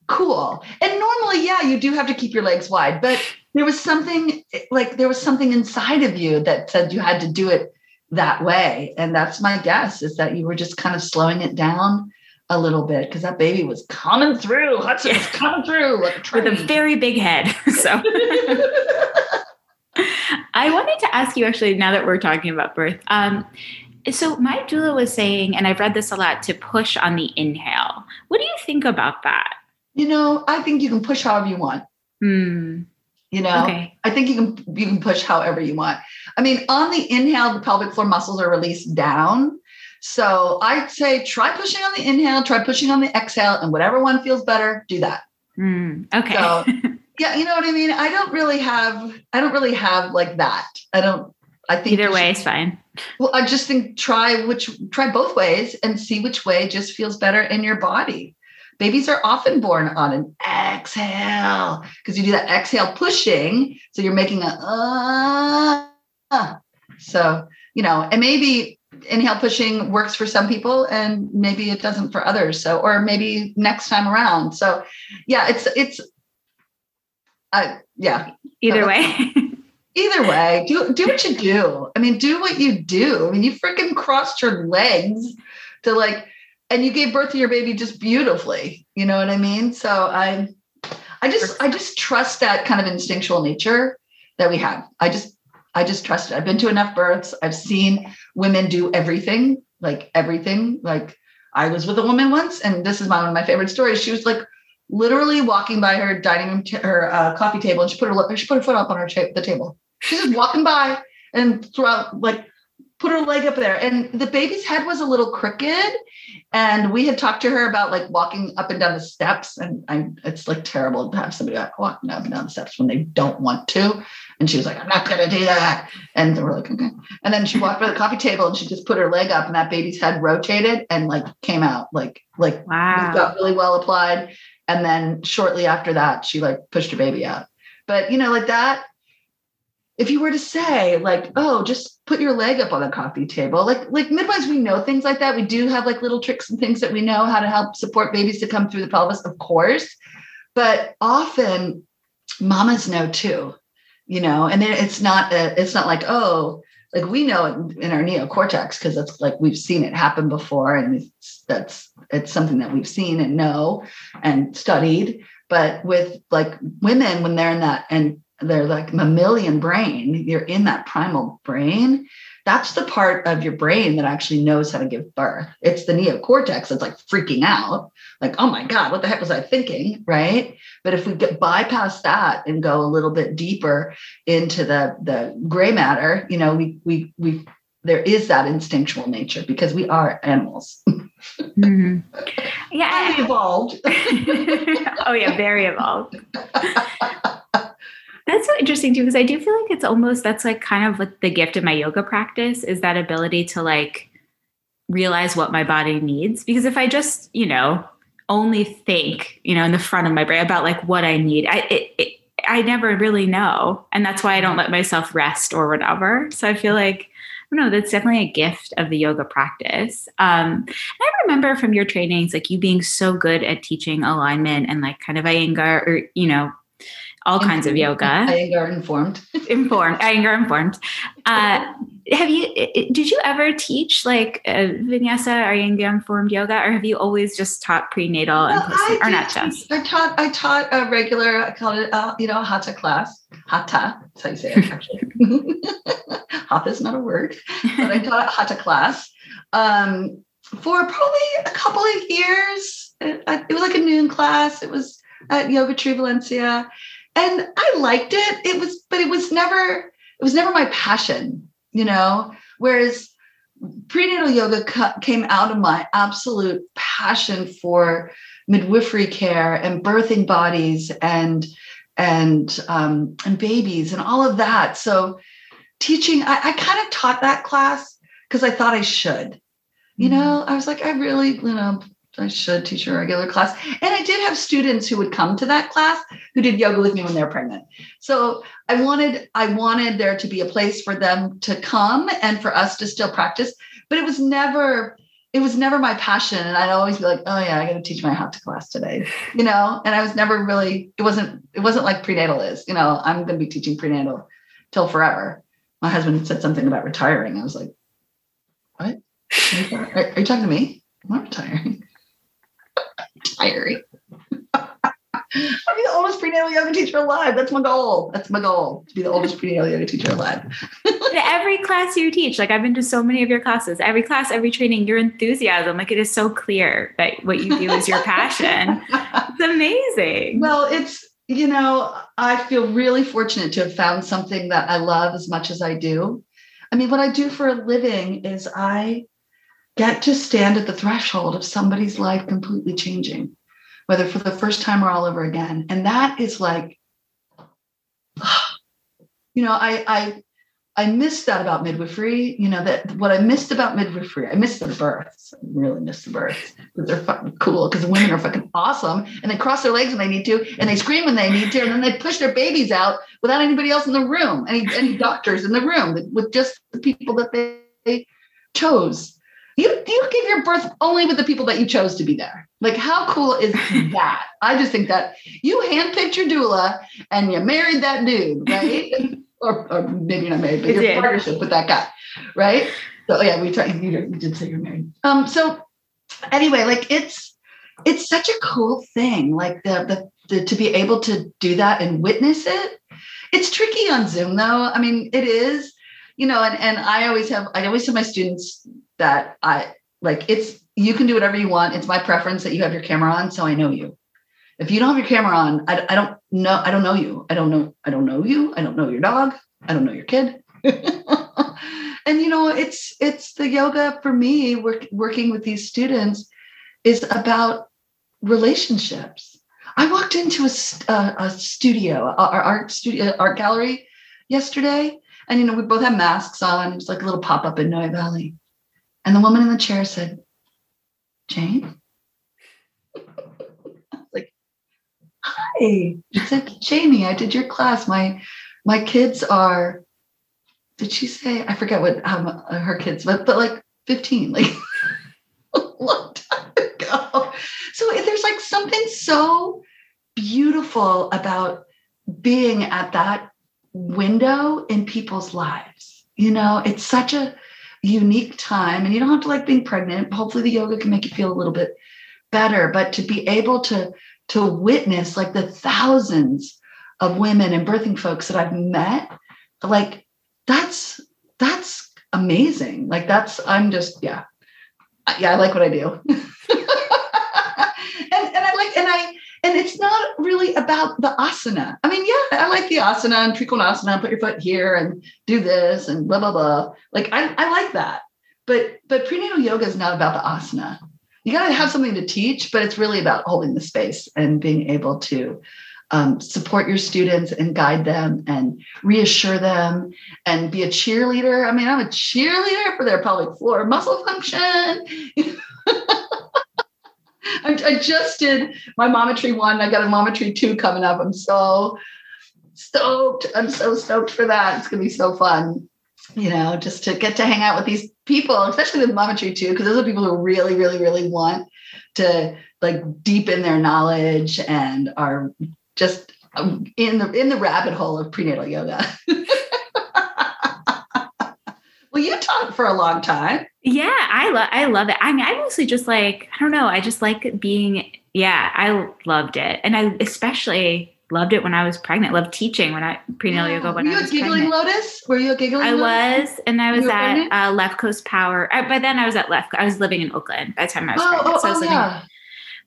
cool. And normally, yeah, you do have to keep your legs wide, but there was something like, there was something inside of you that said you had to do it that way. And that's my guess, is that you were just kind of slowing it down a little bit, because that baby was coming through. Hudson yeah. was coming through like a with a very big head. So I wanted to ask you, actually, now that we're talking about birth. Um, so my doula was saying, and I've read this a lot, to push on the inhale. What do you think about that? You know, I think you can push however you want. Mm. You know, okay. I think you can you can push however you want. I mean, on the inhale, the pelvic floor muscles are released down. So I'd say try pushing on the inhale, try pushing on the exhale, and whatever one feels better, do that. Mm, okay. So, yeah, you know what I mean? I don't really have, I don't really have like that. I don't, I think. Either way is fine. Well, I just think try which, try both ways and see which way just feels better in your body. Babies are often born on an exhale because you do that exhale pushing. So you're making a, uh, uh. So, you know, and maybe inhale pushing works for some people and maybe it doesn't for others. So, or maybe next time around. So yeah, it's, it's, uh, yeah. Either way. Either way, do, do what you do. I mean, do what you do. I mean, you freaking crossed your legs to like, and you gave birth to your baby just beautifully. You know what I mean? So I, I just, I just trust that kind of instinctual nature that we have. I just, I just trust it. I've been to enough births. I've seen women do everything, like everything. Like I was with a woman once, and this is my, one of my favorite stories. She was like literally walking by her dining room, t- her uh, coffee table, and she put her, she put her foot up on her ta- the table. She's just walking by and throughout, like, put her leg up there, and the baby's head was a little crooked. And we had talked to her about like walking up and down the steps. And I, it's like terrible to have somebody like walking up and down the steps when they don't want to. And she was like, I'm not going to do that. And we're like, okay. And then she walked by the coffee table and she just put her leg up, and that baby's head rotated and like came out like, like wow. Got really well applied. And then shortly after that, she like pushed her baby out. But you know, like that, if you were to say like, oh, just put your leg up on the coffee table. Like, like midwives, we know things like that. We do have like little tricks and things that we know how to help support babies to come through the pelvis, of course. But often mamas know too, you know, and it's not, a, it's not like, oh, like we know it in our neocortex, because that's like, we've seen it happen before. And it's, that's, it's something that we've seen and know and studied. But with like women, when they're in that, and they're like mammalian brain, you're in that primal brain. That's the part of your brain that actually knows how to give birth. It's the neocortex that's like freaking out. Like, oh my God, what the heck was I thinking? Right. But if we get bypass that and go a little bit deeper into the, the gray matter, you know, we, we, we, there is that instinctual nature because we are animals. Mm-hmm. Yeah. I evolved. Oh yeah. Very evolved. That's so interesting too, because I do feel like it's almost, that's like kind of like the gift of my yoga practice, is that ability to like realize what my body needs. Because if I just, you know, only think, you know, in the front of my brain about like what I need, I, it, it, I never really know. And that's why I don't let myself rest or whatever. So I feel like no, that's definitely a gift of the yoga practice. Um, and I remember from your trainings, like you being so good at teaching alignment and like kind of Iyengar or, you know, all informed. Kinds of yoga. Iyengar informed. Informed. Iyengar informed. Uh, have you, did you ever teach like uh, Vinyasa or Iyengar informed yoga, or have you always just taught prenatal well, and post- or not just? I taught, I taught a regular, I call it, uh, you know, hatha class. Hatha, that's how you say it actually. Hatha is not a word, but I taught a hatha class um, for probably a couple of years. It, it was like a noon class. It was at Yoga Tree Valencia, and I liked it. It was, but it was never, it was never my passion, you know, whereas prenatal yoga ca- came out of my absolute passion for midwifery care and birthing bodies and, and, um, and babies and all of that. So teaching, I, I kind of taught that class because I thought I should, you mm-hmm. know, I was like, I really, you know, I should teach a regular class. And I did have students who would come to that class who did yoga with me when they were pregnant. So I wanted, I wanted there to be a place for them to come and for us to still practice, but it was never, it was never my passion. And I'd always be like, oh yeah, I got to teach my hatha class today, you know? And I was never really, it wasn't, it wasn't like prenatal is, you know, I'm going to be teaching prenatal till forever. My husband said something about retiring. I was like, what? Are, are you talking to me? I'm not retiring. Tiring. I'll be the oldest prenatal yoga teacher alive. That's my goal. That's my goal, to be the oldest prenatal yoga teacher alive. Every class you teach, like I've been to so many of your classes, every class, every training, your enthusiasm, like it is so clear that what you do is your passion. It's amazing. Well, it's, you know, I feel really fortunate to have found something that I love as much as I do. I mean, what I do for a living is I get to stand at the threshold of somebody's life completely changing, whether for the first time or all over again. And that is like, you know, I, I, I missed that about midwifery, you know, that what I missed about midwifery, I missed the births. I really missed the births because they're fucking cool, because women are fucking awesome and they cross their legs when they need to and they scream when they need to. And then they push their babies out without anybody else in the room, any, any doctors in the room, with just the people that they, they chose. You, you give your birth only with the people that you chose to be there. Like, how cool is that? I just think that you handpicked your doula and you married that dude, right? or, or maybe you're not married, but your partnership with that guy, right? So yeah, we, tried, we did say you're married. Um. So anyway, like it's it's such a cool thing, like the, the the to be able to do that and witness it. It's tricky on Zoom though. I mean, it is, you know, and and I always have I always tell my students that I like it's, you can do whatever you want. It's my preference that you have your camera on. So I know you. If you don't have your camera on, I, I don't know. I don't know you. I don't know. I don't know you. I don't know your dog. I don't know your kid. And you know, it's, it's the yoga for me, work, working with these students is about relationships. I walked into a, a, a studio, our art studio, art gallery yesterday. And, you know, we both had masks on. It was like a little pop-up in Noe Valley. And the woman in the chair said, Jane? I was like, hi. She said, Jamie, I did your class. My my kids are, did she say, I forget what um, her kids, but, but like fifteen, like a long time ago. So there's like something so beautiful about being at that window in people's lives. You know, it's such a unique time, and you don't have to like being pregnant. Hopefully the yoga can make you feel a little bit better, but to be able to, to witness like the thousands of women and birthing folks that I've met, like that's, that's amazing. Like that's, I'm just, yeah. Yeah. I like what I do. and, and I like, and I, and it's not really about the asana. I mean, yeah, I like the asana and trikonasana, put your foot here and do this and blah, blah, blah. Like, I, I like that. But but prenatal yoga is not about the asana. You got to have something to teach, but it's really about holding the space and being able to um, support your students and guide them and reassure them and be a cheerleader. I mean, I'm a cheerleader for their pelvic floor muscle function. I just did my Mama Tree one. I got a Mama Tree two coming up. I'm so stoked. I'm so stoked for that. It's going to be so fun. you know, just to get to hang out with these people, especially with Mama Tree too, because those are people who really, really, really want to like deepen their knowledge and are just in the in the rabbit hole of prenatal yoga. Well, you taught for a long time. Yeah, I love I love it. I mean, I mostly just like, I don't know, I just like being, yeah, I loved it. And I especially loved it when I was pregnant. Loved teaching when I prenatal yeah. yoga when Were you I was a giggling pregnant. Lotus? Were you a giggling I lotus? I was, and I was at uh, Left Coast Power. I, by then I was at Left I was living in Oakland by the time I was oh, pregnant. Oh, so I was oh, living yeah.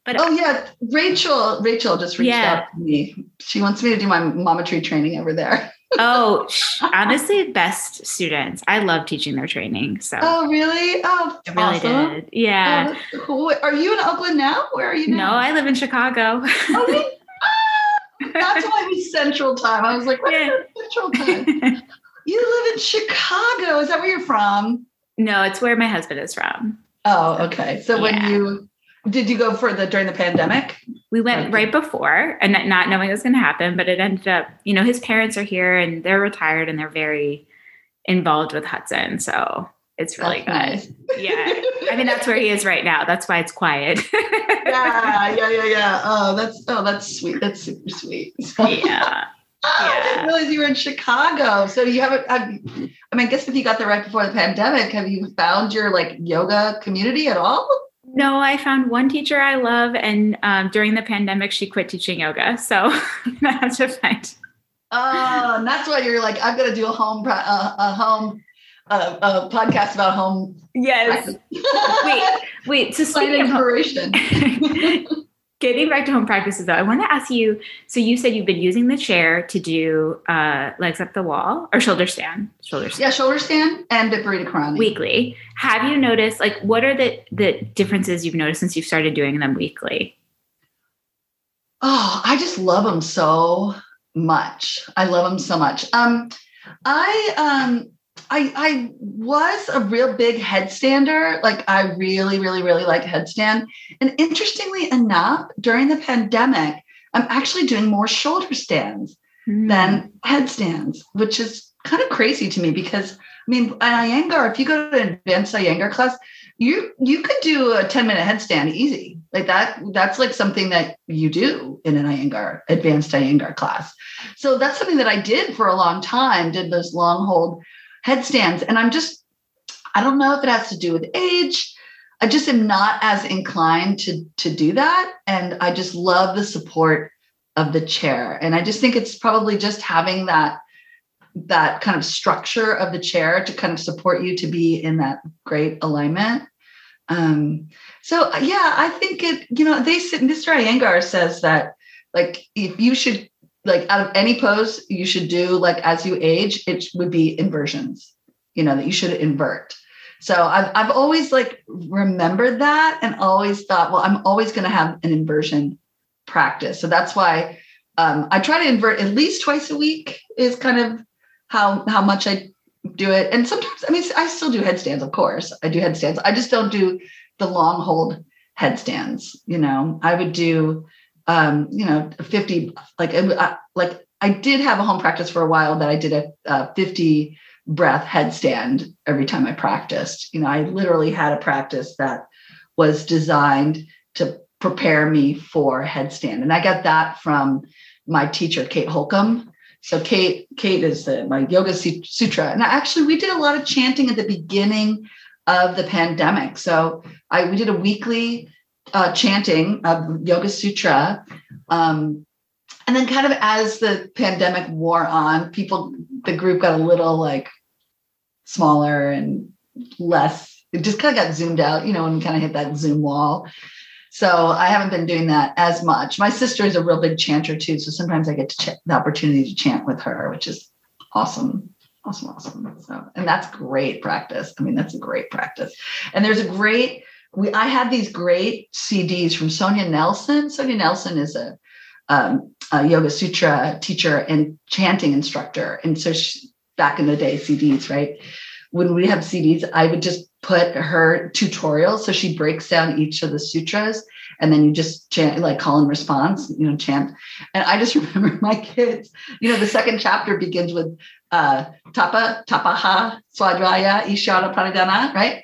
But, oh yeah, Rachel. Rachel just reached yeah. out to me. She wants me to do my Mama Tree training over there. Oh, honestly, best students. I love teaching their training. So. Oh really? Oh, I really awesome. Did. Yeah. Oh, cool. Are you in Oakland now? Where are you now? No, I live in Chicago. Oh, really? Ah, that's why it was Central Time. I was like, what yeah. is Central Time? You live in Chicago. Is that where you're from? No, it's where my husband is from. Oh, okay. So yeah. when you. Did you go for the, during the pandemic? We went right before and not knowing it was going to happen, but it ended up, you know, his parents are here and they're retired and they're very involved with Hudson. So it's really that's good. Nice. Yeah. I mean, that's where he is right now. That's why it's quiet. yeah. Yeah. Yeah. Yeah. Oh, that's, oh, that's sweet. That's super sweet. So. Yeah. Oh, yeah. I didn't realize you were in Chicago. So you haven't, I mean, I guess if you got there right before the pandemic, have you found your like yoga community at all? No, I found one teacher I love, and um, during the pandemic, she quit teaching yoga, so I have to find. Oh, and that's why you're like, I'm going to do a home, uh, a home, uh, a podcast about home. Yes. wait, wait. So find inspiration. Getting back to home practices, though, I want to ask you. So you said you've been using the chair to do uh, legs up the wall or shoulder stand, shoulder stand. Yeah, shoulder stand and Viparita Karani weekly. Have you noticed, like, what are the the differences you've noticed since you've started doing them weekly? Oh, I just love them so much. I love them so much. Um, I um, I I was a real big headstander. Like I really, really, really like headstand. And interestingly enough, during the pandemic, I'm actually doing more shoulder stands mm. than headstands, which is kind of crazy to me because I mean, in Iyengar, if you go to an advanced Iyengar class, you you could do a ten minute headstand easy. Like that, that's like something that you do in an Iyengar, advanced Iyengar class. So that's something that I did for a long time, did those long hold headstands. And I'm just, I don't know if it has to do with age. I just am not as inclined to, to do that. And I just love the support of the chair. And I just think it's probably just having that, that kind of structure of the chair to kind of support you to be in that great alignment. Um, so yeah, I think it, you know, they said, Mister Iyengar says that like, if you should like out of any pose you should do, like as you age, it would be inversions, you know, that you should invert. So I've I've always like remembered that and always thought, well, I'm always going to have an inversion practice. So that's why um, I try to invert at least twice a week is kind of how how much I do it. And sometimes, I mean, I still do headstands, of course. I do headstands. I just don't do the long hold headstands, you know. I would do Um, you know, fifty, like, I, like I did have a home practice for a while that I did a, a fifty breath headstand every time I practiced. You know, I literally had a practice that was designed to prepare me for headstand. And I got that from my teacher, Kate Holcomb. So Kate, Kate is the, my yoga sutra. And actually we did a lot of chanting at the beginning of the pandemic. So I, we did a weekly Uh, chanting of Yoga Sutra. Um, and then kind of as the pandemic wore on, people, the group got a little like smaller and less, it just kind of got zoomed out, you know, and kind of hit that Zoom wall. So I haven't been doing that as much. My sister is a real big chanter too. So sometimes I get to ch- the opportunity to chant with her, which is awesome. Awesome. Awesome. So, and that's great practice. I mean, that's a great practice. And there's a great, We, I had these great C Ds from Sonia Nelson. Sonia Nelson is a, um, a Yoga Sutra teacher and chanting instructor. And so she, back in the day, C Ds, right? When we have C Ds, I would just put her tutorials. So she breaks down each of the sutras and then you just chant, like call and response, you know, chant. And I just remember my kids, you know, the second chapter begins with uh, tapa, tapaha, swadraya, ishara, pranidhana, right?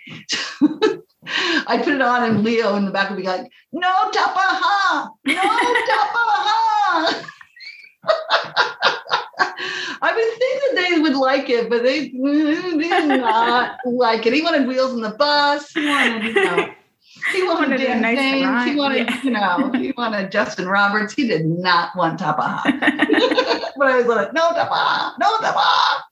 I'd put it on and Leo in the back would be like, no tapaha, no tapaha. I would think that they would like it, but they, they did not like it. He wanted wheels on the bus. He wanted, you know, he wanted, he wanted a nice rhyme. He wanted, yeah. you know, he wanted Justin Roberts. He did not want Tapa. But I was like, no Tapa, no Tapa.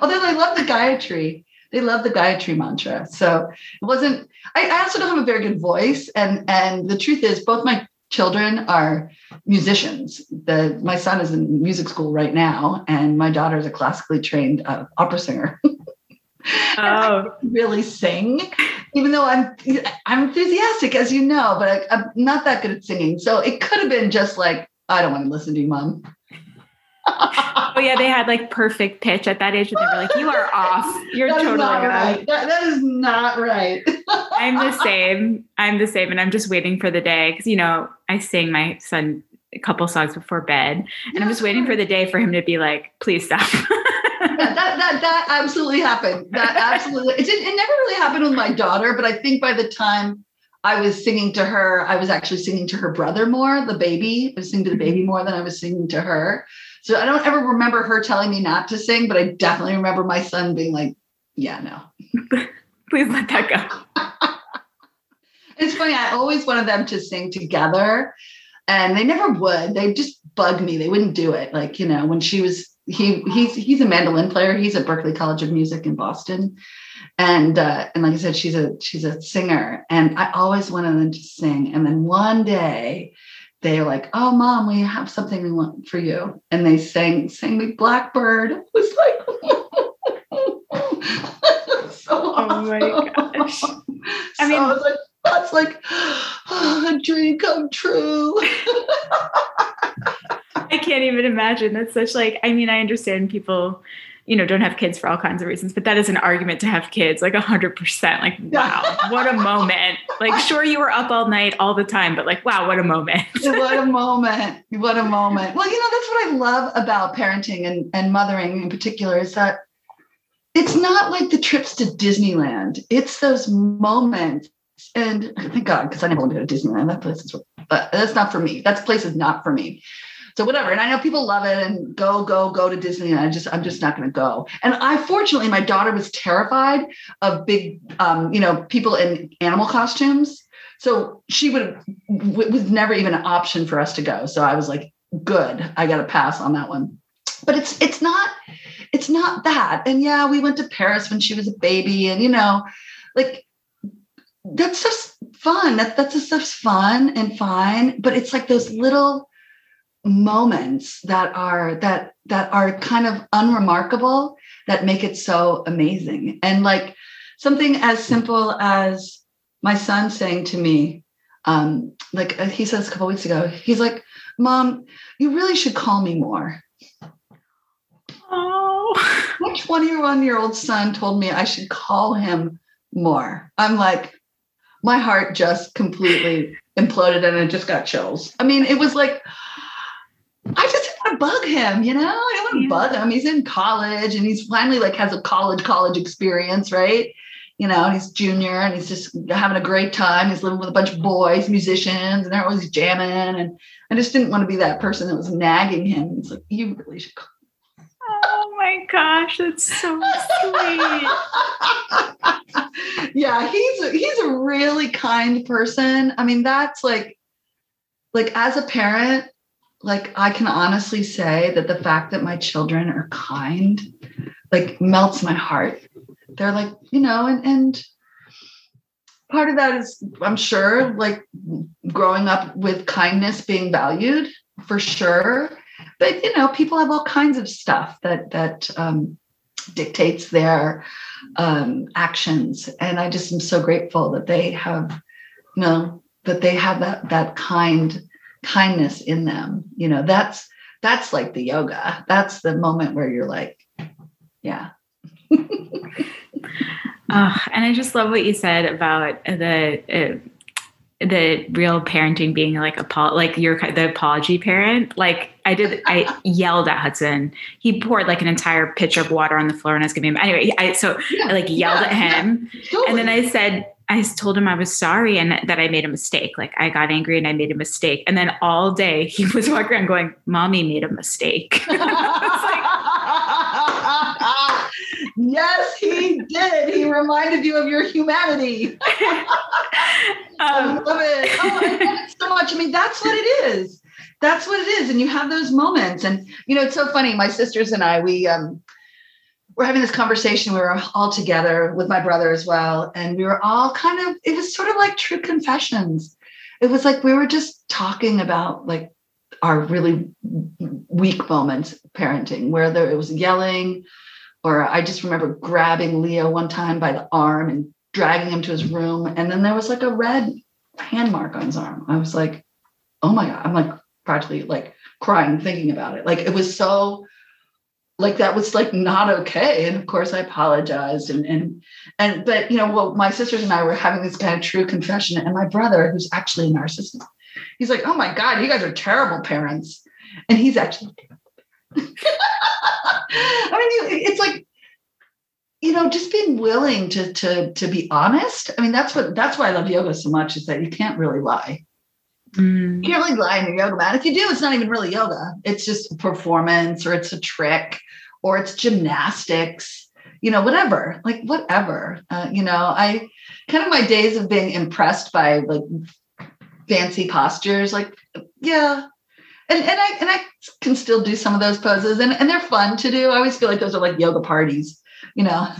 Although they love the Gayatri. They love the Gayatri mantra. So it wasn't, I, I also don't have a very good voice. And, and the truth is both my children are musicians. The, my son is in music school right now, and my daughter is a classically trained uh, opera singer. oh. I can really sing, even though I'm I'm enthusiastic, as you know, but I, I'm not that good at singing. So it could have been just like, I don't want to listen to you, Mom. Oh yeah, they had like perfect pitch at that age, and they were like, "You are off. You're that totally off." Right. That, that is not right. I'm the same. I'm the same, and I'm just waiting for the day because you know I sing my son a couple songs before bed, and I'm just waiting for the day for him to be like, "Please stop." Yeah, that that that absolutely happened. That absolutely it didn't. It never really happened with my daughter, but I think by the time I was singing to her, I was actually singing to her brother more, the baby. I was singing to the baby more than I was singing to her. So I don't ever remember her telling me not to sing, but I definitely remember my son being like, yeah, no. Please let that go. It's funny. I always wanted them to sing together and they never would. They just bugged me. They wouldn't do it. Like, you know, when she was, he he's he's a mandolin player. He's at Berklee College of Music in Boston. And uh, and like I said, she's a she's a singer. And I always wanted them to sing. And then one day they're like, oh, Mom, we have something we want for you. And they sang, sang me Blackbird. It was like, so awesome. Oh my gosh. So I mean, I was like, that's like oh, a dream come true. I can't even imagine. That's such like, I mean, I understand people, you know, don't have kids for all kinds of reasons, but that is an argument to have kids, like a hundred percent, like, wow, what a moment. Like, sure, you were up all night all the time, but like, wow, what a moment. What a moment. What a moment. Well, you know, that's what I love about parenting and, and mothering in particular is that it's not like the trips to Disneyland. It's those moments. And thank God, because I never want to go to Disneyland. That place is, but that's not for me. That place is not for me. So whatever. And I know people love it and go, go, go to Disney. And I just, I'm just not going to go. And I, fortunately, my daughter was terrified of big, um, you know, people in animal costumes. So she would, w- was never even an option for us to go. So I was like, good, I got a pass on that one. But it's, it's not, it's not that. And yeah, we went to Paris when she was a baby and, you know, like, that's just fun. That, that's just stuff's fun and fine. But it's like those little moments that are that that are kind of unremarkable that make it so amazing. And like something as simple as my son saying to me, um, like he says a couple of weeks ago, he's like, Mom, you really should call me more. Oh, my twenty-one year old son told me I should call him more. I'm like, my heart just completely imploded and I just got chills. I mean, it was like I just didn't want to bug him, you know, I don't want to bug him. He's in college and he's finally like has a college, college experience, right? You know, he's junior and he's just having a great time. He's living with a bunch of boys, musicians, and they're always jamming. And I just didn't want to be that person that was nagging him. It's like, you really should call. Oh my gosh, that's so sweet. Yeah, he's a, he's a really kind person. I mean, that's like, like as a parent, like I can honestly say that the fact that my children are kind, like melts my heart. They're like, you know, and, and part of that is, I'm sure, like growing up with kindness being valued for sure. But, you know, people have all kinds of stuff that that um, dictates their um, actions. And I just am so grateful that they have, you know, that they have that that kind kindness in them. You know, that's that's like the yoga. That's the moment where you're like, yeah. uh, and I just love what you said about the uh, the real parenting being like a like you're the apology parent. Like I did, I yelled at Hudson. He poured like an entire pitcher of water on the floor and I was giving him anyway. I, so yeah, I like yelled yeah, at him yeah, totally. And then I said, I told him I was sorry and that I made a mistake. Like I got angry and I made a mistake. And then all day he was walking around going, "Mommy made a mistake." Yes, he did. He reminded you of your humanity. um, I love it. Oh, I love it so much. I mean, that's what it is. That's what it is. And you have those moments. And, you know, it's so funny. My sisters and I, we um, were having this conversation. We were all together with my brother as well. And we were all kind of, it was sort of like true confessions. It was like we were just talking about like our really weak moments parenting, whether it was yelling, or I just remember grabbing Leo one time by the arm and dragging him to his room. And then there was like a red hand mark on his arm. I was like, oh my God, I'm like practically like crying, thinking about it. Like it was so like, that was like, not okay. And of course I apologized. And, and, and, but you know, well, my sisters and I were having this kind of true confession, and my brother, who's actually a narcissist, he's like, oh my God, you guys are terrible parents. And he's actually I mean, it's like, you know, just being willing to to to be honest. I mean, that's what that's why I love yoga so much, is that you can't really lie. Mm. You can't really lie in your yoga mat. If you do, it's not even really yoga. It's just a performance, or it's a trick, or it's gymnastics. You know, whatever. Like whatever. Uh, you know, I kind of my days of being impressed by like fancy postures. Like, yeah. And and I and I can still do some of those poses, and, and they're fun to do. I always feel like those are like yoga parties, you know. I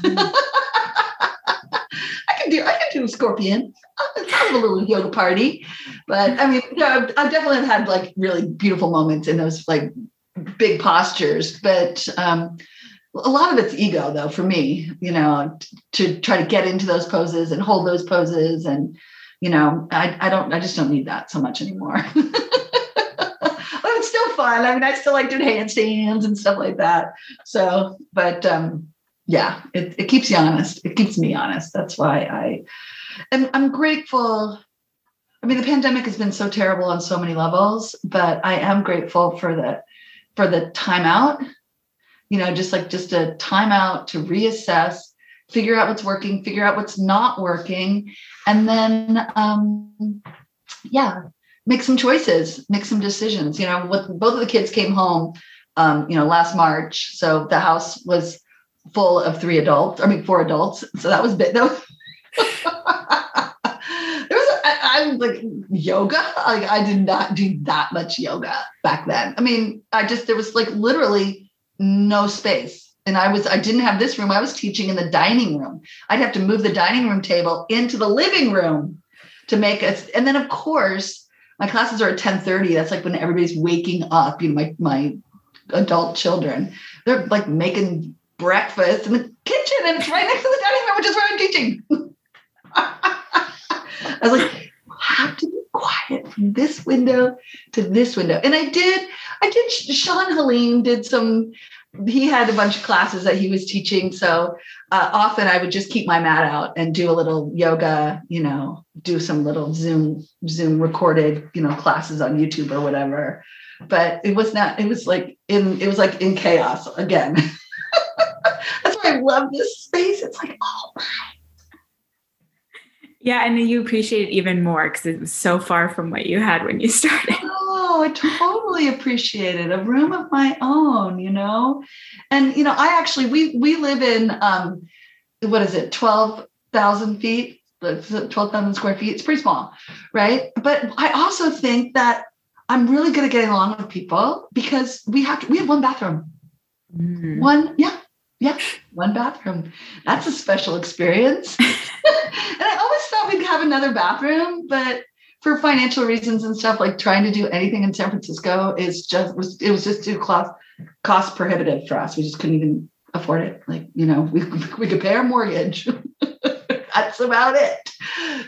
can do I can do a scorpion. It's kind of a little yoga party, but I mean, you know, I've, I've definitely had like really beautiful moments in those like big postures. But um, a lot of it's ego, though, for me, you know, t- to try to get into those poses and hold those poses, and you know, I I don't I just don't need that so much anymore. It's still fun. I mean, I still like doing handstands and stuff like that. So, but um, yeah, it, it keeps you honest. It keeps me honest. That's why I am I'm grateful. I mean, the pandemic has been so terrible on so many levels, but I am grateful for the for the time out, you know, just like just a time out to reassess, figure out what's working, figure out what's not working. And then, um, yeah. Make some choices, make some decisions. You know, with, both of the kids came home, um, you know, last March. So the house was full of three adults, I mean, four adults. So that was big. That was there was, I, I'm like yoga. Like I did not do that much yoga back then. I mean, I just, there was like literally no space. And I was, I didn't have this room. I was teaching in the dining room. I'd have to move the dining room table into the living room to make us. And then of course, my classes are at ten thirty. That's like when everybody's waking up, you know, my, my adult children, they're like making breakfast in the kitchen, and it's right next to the dining room, which is where I'm teaching. I was like, you have to be quiet from this window to this window. And I did, I did, Sean Helene did some, he had a bunch of classes that he was teaching. So uh, often I would just keep my mat out and do a little yoga, you know, do some little Zoom, Zoom recorded, you know, classes on YouTube or whatever. But it was not, it was like in, it was like in chaos again. That's why I love this space. It's like, oh my. Yeah. And you appreciate it even more because it was so far from what you had when you started. Oh, I totally appreciate it. A room of my own, you know? And, you know, I actually, we, we live in, um, what is it? twelve thousand feet, twelve thousand square feet. It's pretty small. Right. But I also think that I'm really good at getting along with people because we have to, we have one bathroom, mm. one. Yeah. Yeah. One bathroom. That's a special experience. And I always thought we'd have another bathroom, but for financial reasons and stuff, like trying to do anything in San Francisco is just, was, it was just too cost, cost prohibitive for us. We just couldn't even afford it. Like, you know, we, we could pay our mortgage. That's about it.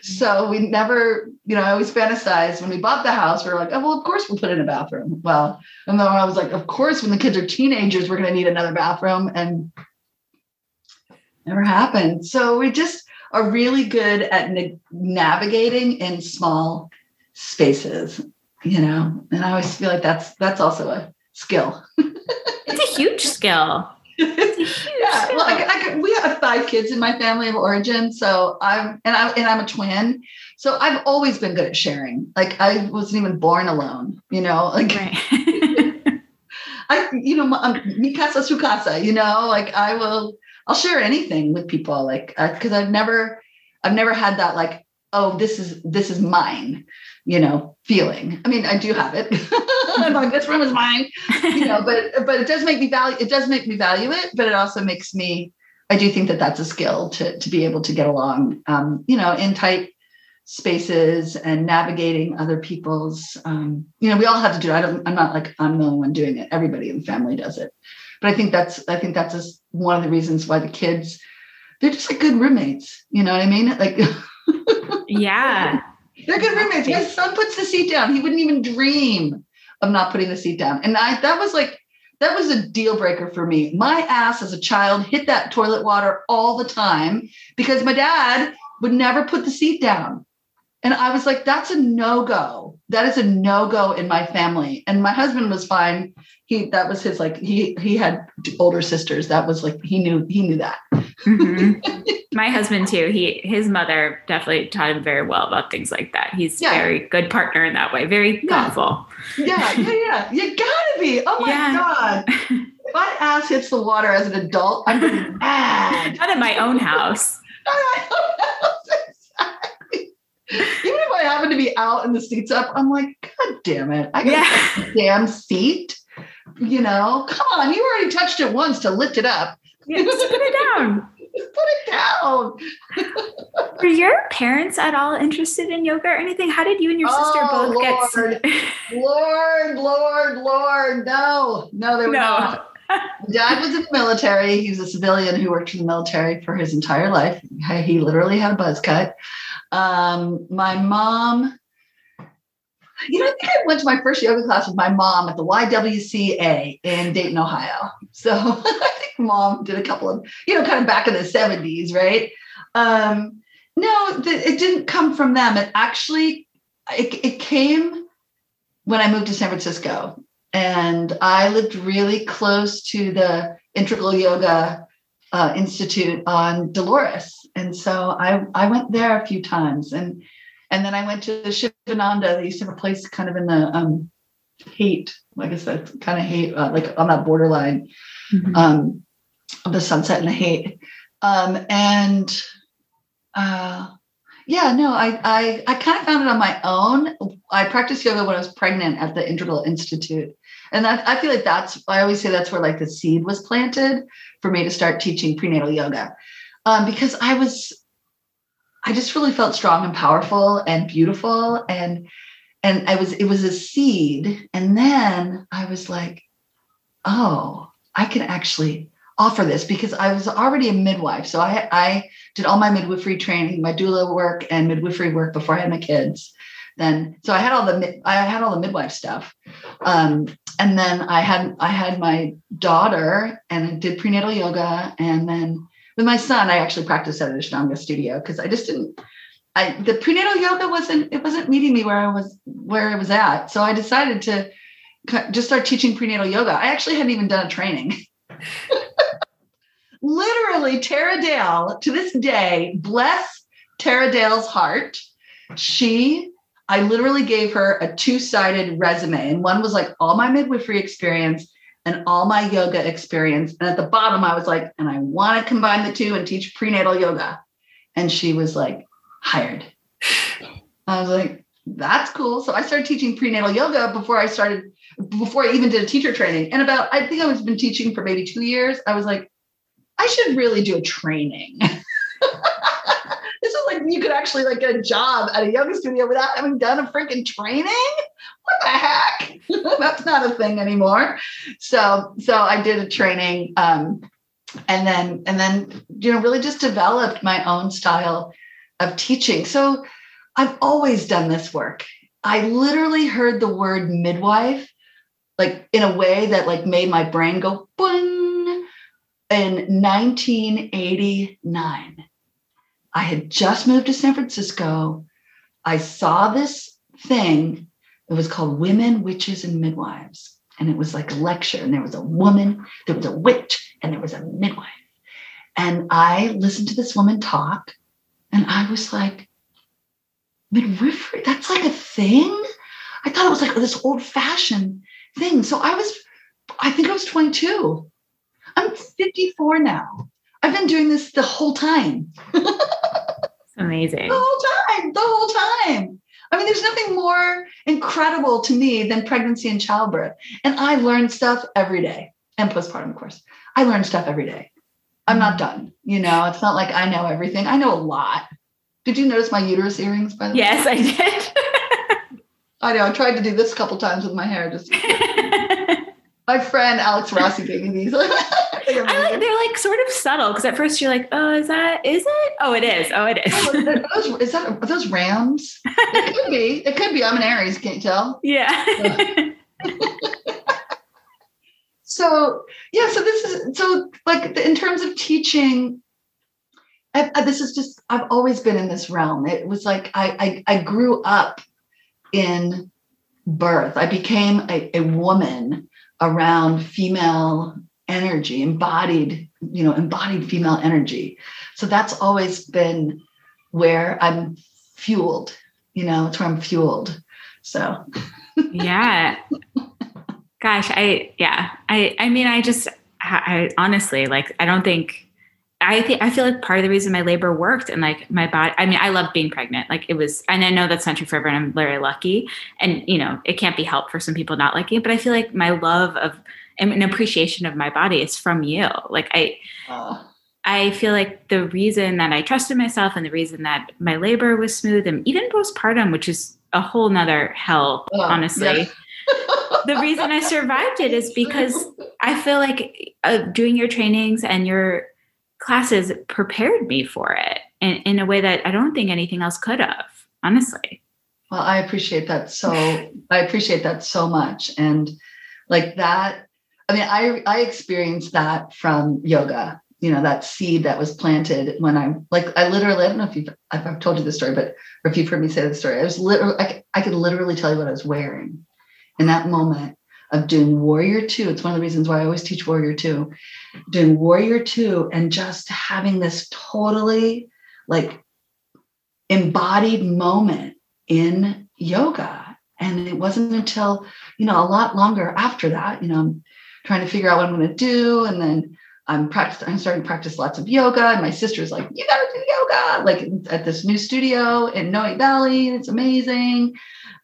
So we never, you know, I always fantasized when we bought the house, we were like, oh, well, of course we'll put in a bathroom. Well, and then I was like, of course, when the kids are teenagers, we're going to need another bathroom, and never happened. So we just, are really good at na- navigating in small spaces, you know, and I always feel like that's, that's also a skill. It's a huge skill. It's a huge yeah. skill. Well, I, I, we have five kids in my family of origin. So I'm, and I, and I'm a twin. So I've always been good at sharing. Like I wasn't even born alone, you know, like, right. I, you know, mi casa su casa, you know, like I will, I'll share anything with people. Like, I, cause I've never, I've never had that, like, oh, this is, this is mine, you know, feeling. I mean, I do have it. I'm like, this room is mine, you know, but, but it does make me value, it does make me value it, but it also makes me, I do think that that's a skill to, to be able to get along, um, you know, in tight spaces and navigating other people's, um, you know, we all have to do it. I don't, I'm not like, I'm the only one doing it. Everybody in the family does it. But I think that's, I think that's just one of the reasons why the kids, they're just like good roommates. You know what I mean? Like, yeah. They're good roommates. My son puts the seat down. He wouldn't even dream of not putting the seat down. And I, that was like, that was a deal breaker for me. My ass as a child hit that toilet water all the time because my dad would never put the seat down. And I was like, that's a no-go. That is a no-go in my family. And my husband was fine. He, that was his, like, he, he had older sisters. That was like, he knew, he knew that. Mm-hmm. My husband too. He, his mother definitely taught him very well about things like that. He's yeah. very good partner in that way. Very yeah. thoughtful. Yeah. Yeah. Yeah. You gotta be. Oh my yeah. God. If my ass hits the water as an adult, I'm going to be mad. Not in my own house. Not in my own house. Even if I happen to be out and the seat's up, I'm like, God damn it. I got yeah. a damn seat. You know, come on. You already touched it once to lift it up. Yeah, just put it down. Just put it down. Were your parents at all interested in yoga or anything? How did you and your sister oh, both Lord. get? Lord, Lord, Lord. No, no, they were no. not. Dad was in the military. He was a civilian who worked in the military for his entire life. He literally had a buzz cut. Um, my mom, you know, I think I went to my first yoga class with my mom at the Y W C A in Dayton, Ohio. So I think mom did a couple of, you know, kind of back in the seventies, right? Um, no, th- it didn't come from them. It actually, it, it came when I moved to San Francisco and I lived really close to the Integral Yoga Uh, Institute on Dolores. And so I, I went there a few times and, and then I went to the Shivananda. They used to have a place kind of in the um, hate, like I said, kind of hate, uh, like on that borderline mm-hmm. um, of the sunset and the hate. Um, and uh, yeah, no, I, I, I kind of found it on my own. I practiced yoga when I was pregnant at the Integral Institute. And that, I feel like that's, I always say that's where like the seed was planted for me to start teaching prenatal yoga. Um, because I was, I just really felt strong and powerful and beautiful. And, and I was, it was a seed. And then I was like, oh, I can actually offer this because I was already a midwife. So I, I did all my midwifery training, my doula work and midwifery work before I had my kids. Then, so I had all the, I had all the midwife stuff. Um, and then I had, I had my daughter and I did prenatal yoga. And then with my son, I actually practiced at an Ashtanga studio. Cause I just didn't, I, the prenatal yoga wasn't, it wasn't meeting me where I was, where I was at. So I decided to just start teaching prenatal yoga. I actually hadn't even done a training. Literally Tara Dale to this day, bless Tara Dale's heart. She I literally gave her a two-sided resume. And one was like all my midwifery experience and all my yoga experience. And at the bottom, I was like, and I want to combine the two and teach prenatal yoga. And she was like, hired. I was like, that's cool. So I started teaching prenatal yoga before I started, before I even did a teacher training. And about, I think I was been teaching for maybe two years. I was like, I should really do a training. This is like, you could actually like get a job at a yoga studio without having done a freaking training. What the heck? That's not a thing anymore. So, so I did a training. Um, and then, and then, you know, really just developed my own style of teaching. So I've always done this work. I literally heard the word midwife, like in a way that like made my brain go boing in nineteen eighty-nine. I had just moved to San Francisco. I saw this thing. It was called Women, Witches, and Midwives. And it was like a lecture. And there was a woman, there was a witch, and there was a midwife. And I listened to this woman talk. And I was like, midwifery, that's like a thing? I thought it was like this old-fashioned thing. So I was, I think I was twenty-two. I'm fifty-four now. I've been doing this the whole time. Amazing. The whole time, the whole time. I mean, there's nothing more incredible to me than pregnancy and childbirth. And I learn stuff every day, and postpartum, of course. I learn stuff every day. I'm not done. You know, it's not like I know everything. I know a lot. Did you notice my uterus earrings, by the way? Yes, I did. I know. I tried to do this a couple times with my hair. Just my friend, Alex Rossi, gave me these. I like, they're like sort of subtle because at first you're like, oh, is that, is it? Oh, it is. Oh, it is. Are those, is that, are those rams? It could be. It could be. I'm an Aries. Can't you tell? Yeah. So, yeah. So this is, so like in terms of teaching, I, I, this is just, I've always been in this realm. It was like, I, I, I grew up in birth. I became a, a woman around female energy, embodied, you know, embodied female energy. So that's always been where I'm fueled, you know, it's where I'm fueled. So. Yeah. Gosh, I, yeah. I, I mean, I just, I, I honestly, like, I don't think, I think, I feel like part of the reason my labor worked and like my body, I mean, I loved being pregnant. Like it was, and I know that's not true for everyone. I'm very lucky and, you know, it can't be helped for some people not liking it, but I feel like my love of, and an appreciation of my body is from you. Like I, oh. I feel like the reason that I trusted myself and the reason that my labor was smooth and even postpartum, which is a whole nother hell, oh, honestly, yes. The reason I survived it is because I feel like uh, doing your trainings and your classes prepared me for it in, in a way that I don't think anything else could have, honestly. Well, I appreciate that. So I appreciate that so much. And like that, I mean, I, I experienced that from yoga, you know, that seed that was planted when I, like, I literally, I don't know if you've, if I've told you the story, but, or if you've heard me say the story, I was literally, I, I could literally tell you what I was wearing in that moment of doing Warrior Two. It's one of the reasons why I always teach Warrior Two, doing Warrior Two and just having this totally like embodied moment in yoga. And it wasn't until, you know, a lot longer after that, you know, trying to figure out what I'm going to do. And then I'm practicing, I'm starting to practice lots of yoga. And my sister's like, you got to do yoga, like at this new studio in Noe Valley. It's amazing.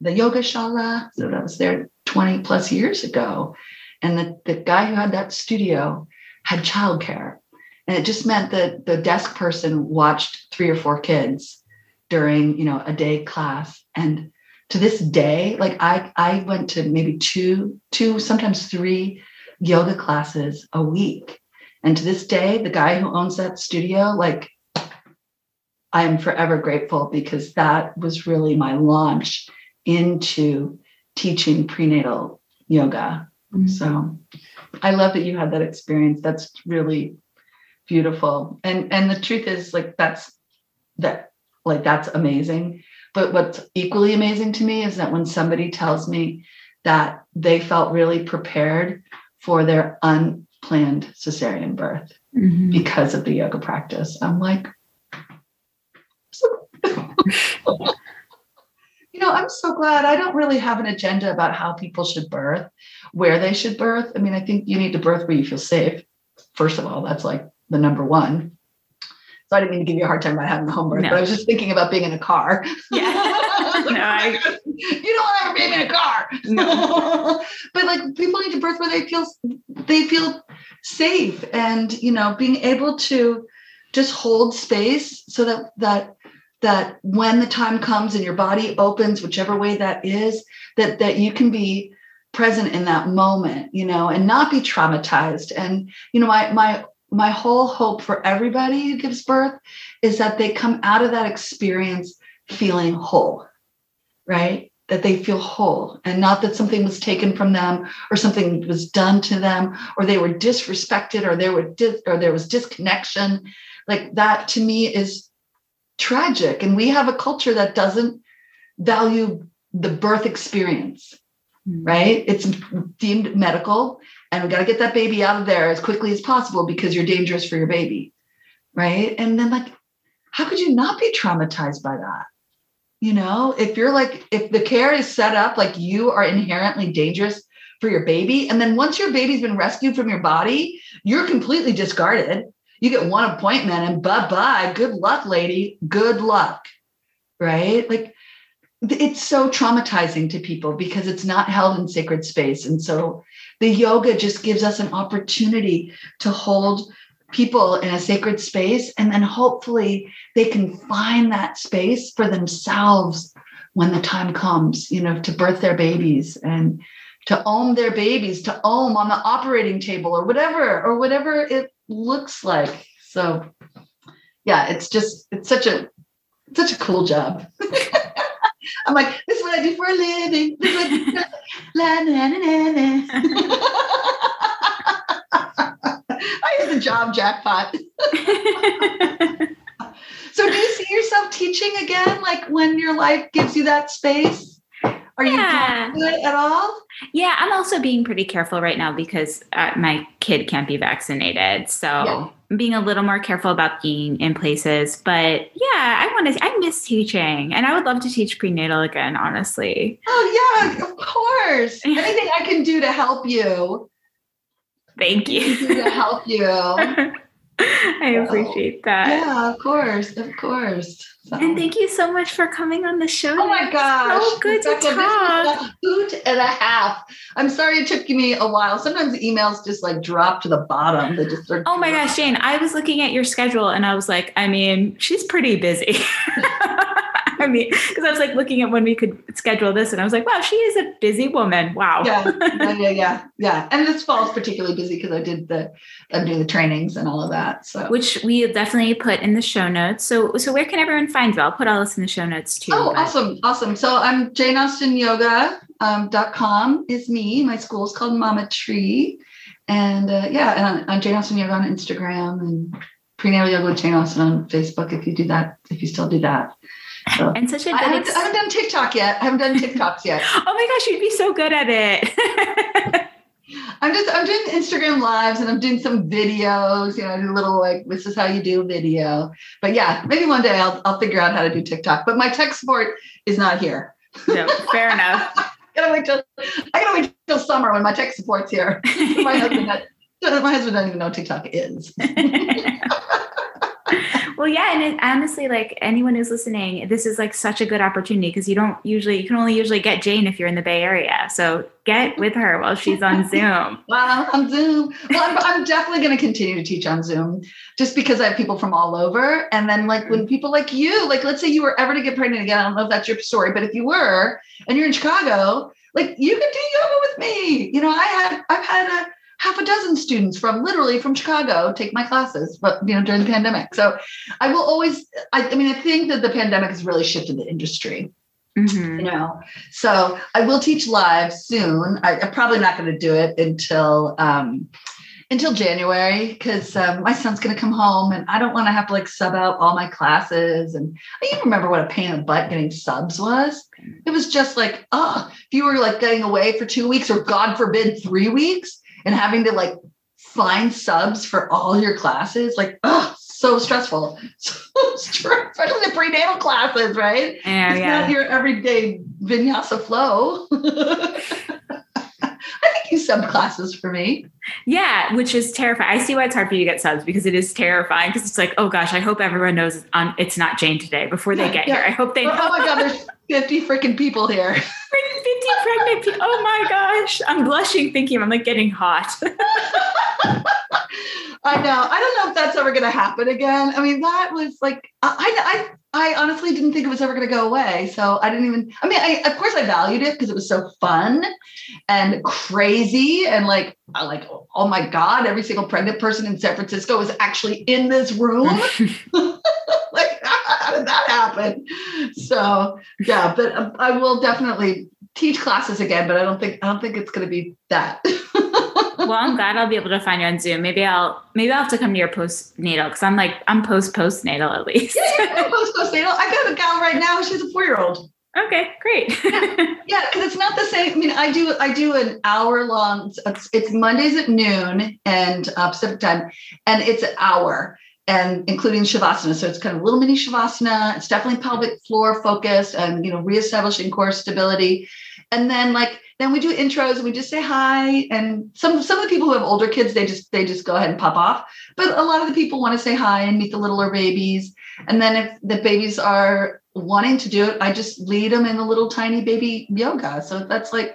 The Yoga Shala. So that was there twenty plus years ago. And the, the guy who had that studio had childcare. And it just meant that the desk person watched three or four kids during, you know, a day class. And to this day, like I, I went to maybe two, two, sometimes three yoga classes a week. And to this day, the guy who owns that studio, like I am forever grateful because that was really my launch into teaching prenatal yoga. Mm-hmm. So I love that you had that experience. That's really beautiful. And, and the truth is like, that's that, like, that's amazing. But what's equally amazing to me is that when somebody tells me that they felt really prepared for their unplanned cesarean birth mm-hmm. because of the yoga practice. I'm like, so you know, I'm so glad. I don't really have an agenda about how people should birth, where they should birth. I mean, I think you need to birth where you feel safe. First of all, that's like the number one. So I didn't mean to give you a hard time about having a home birth, no. But I was just thinking about being in a car. Yeah. No, I... you don't want to have a baby in a car. No. But like people need to birth where they feel they feel safe and, you know, being able to just hold space so that that that when the time comes and your body opens, whichever way that is, that that you can be present in that moment, you know, and not be traumatized. And, you know, my my my whole hope for everybody who gives birth is that they come out of that experience feeling whole, right? That they feel whole and not that something was taken from them or something was done to them or they were disrespected or there were dis- or there was disconnection. Like that to me is tragic. And we have a culture that doesn't value the birth experience, right? It's deemed medical, and we got to get that baby out of there as quickly as possible because you're dangerous for your baby, right? And then, like, how could you not be traumatized by that? You know, if you're like, if the care is set up like you are inherently dangerous for your baby, and then once your baby's been rescued from your body, you're completely discarded. You get one appointment and bye-bye. Good luck, lady. Good luck, right? Like, it's so traumatizing to people because it's not held in sacred space. And so the yoga just gives us an opportunity to hold people in a sacred space. And then hopefully they can find that space for themselves when the time comes, you know, to birth their babies and to own their babies, to own on the operating table or whatever, or whatever it looks like. So yeah, it's just, it's such a, such a cool job. I'm like, this is what I do for a living. This is what I do for la, na, na, na, na. I had the job jackpot. So do you see yourself teaching again? Like when your life gives you that space? Are yeah. you doing it at all? Yeah, I'm also being pretty careful right now because uh, my kid can't be vaccinated. So yeah. I'm being a little more careful about being in places. But yeah, I want to, I miss teaching, and I would love to teach prenatal again, honestly. Oh, yeah, of course. Anything I can do to help you. Thank you. To help you. I so, appreciate that. Yeah, of course. Of course. So. And thank you so much for coming on the show. Oh my gosh. So good to talk. A hoot and a half. I'm sorry it took me a while. Sometimes emails just like drop to the bottom. They just start. Oh my dropping. Gosh, Jane, I was looking at your schedule and I was like, I mean, she's pretty busy. I mean, because I was like looking at when we could schedule this, and I was like, wow, she is a busy woman. Wow. Yeah, yeah, yeah, yeah. And this fall is particularly busy because I did the, I'm doing the trainings and all of that. So, which we definitely put in the show notes. So, so where can everyone find you? I'll put all this in the show notes too. Oh, but. awesome, awesome. So I'm Jane Austen Yoga dot com is me. My school is called Mama Tree, and uh, yeah, and I'm Jane Austen Yoga on Instagram and Prenatal Yoga with Jane Austen on Facebook. If you do that, if you still do that. So. And such a good I haven't, ex- I haven't done TikTok yet. I haven't done TikToks yet. Oh my gosh, you'd be so good at it. I'm just, I'm doing Instagram lives and I'm doing some videos, you know, I do a little like, this is how you do video, but yeah, maybe one day I'll, I'll figure out how to do TikTok, but my tech support is not here. No, fair enough. I gotta wait till, I gotta wait till summer when my tech support's here. my, husband not, my husband doesn't even know what TikTok is. Well, yeah. And it, honestly, like anyone who's listening, this is like such a good opportunity because you don't usually, you can only usually get Jane if you're in the Bay Area. So get with her while she's on Zoom. Well, on Zoom. Well, I'm, I'm definitely going to continue to teach on Zoom just because I have people from all over. And then like when people like you, like, let's say you were ever to get pregnant again, I don't know if that's your story, but if you were, and you're in Chicago, like you can do yoga with me. You know, I had, I've had a, half a dozen students from literally from Chicago take my classes, but you know, during the pandemic. So I will always, I, I mean, I think that the pandemic has really shifted the industry, mm-hmm. you know, so I will teach live soon. I, I'm probably not going to do it until, um, until January. Cause um, my son's going to come home and I don't want to have to like sub out all my classes. And I even remember what a pain in the butt getting subs was. It was just like, oh, if you were like getting away for two weeks or God forbid, three weeks, and having to like find subs for all your classes, like, oh, so stressful. So stressful, especially the prenatal classes, right? Yeah, it's yeah. not your everyday vinyasa flow. I think you sub classes for me. Yeah, which is terrifying. I see why it's hard for you to get subs because it is terrifying. Because it's like, oh gosh, I hope everyone knows um, it's not Jane today before they yeah, get yeah. here. I hope they know. Oh my God, there's fifty freaking people here. fifty pregnant people. Oh my gosh. I'm blushing thinking I'm like getting hot. I know. I don't know if that's ever going to happen again. I mean, that was like, I, I, I honestly didn't think it was ever going to go away. So I didn't even, I mean, I, of course I valued it because it was so fun and crazy. And like, I like, oh my God, every single pregnant person in San Francisco is actually in this room. Like, how did that happen? So yeah, but I will definitely teach classes again, but I don't think, I don't think it's going to be that. Well, I'm glad I'll be able to find you on Zoom. Maybe I'll maybe I'll have to come to your postnatal because I'm like I'm post postnatal at least. Yeah, yeah, I'm post postnatal. I've got a gal right now. She's a four year old. Okay, great. Yeah, because it's not the same. I mean, I do I do an hour long. It's, it's Mondays at noon and uh, Pacific time, and it's an hour. And including Shavasana. So it's kind of a little mini Shavasana. It's definitely pelvic floor focused and, you know, reestablishing core stability. And then like, then we do intros and we just say hi. And some, some of the people who have older kids, they just, they just go ahead and pop off. But a lot of the people want to say hi and meet the littler babies. And then if the babies are wanting to do it, I just lead them in a little tiny baby yoga. So that's like,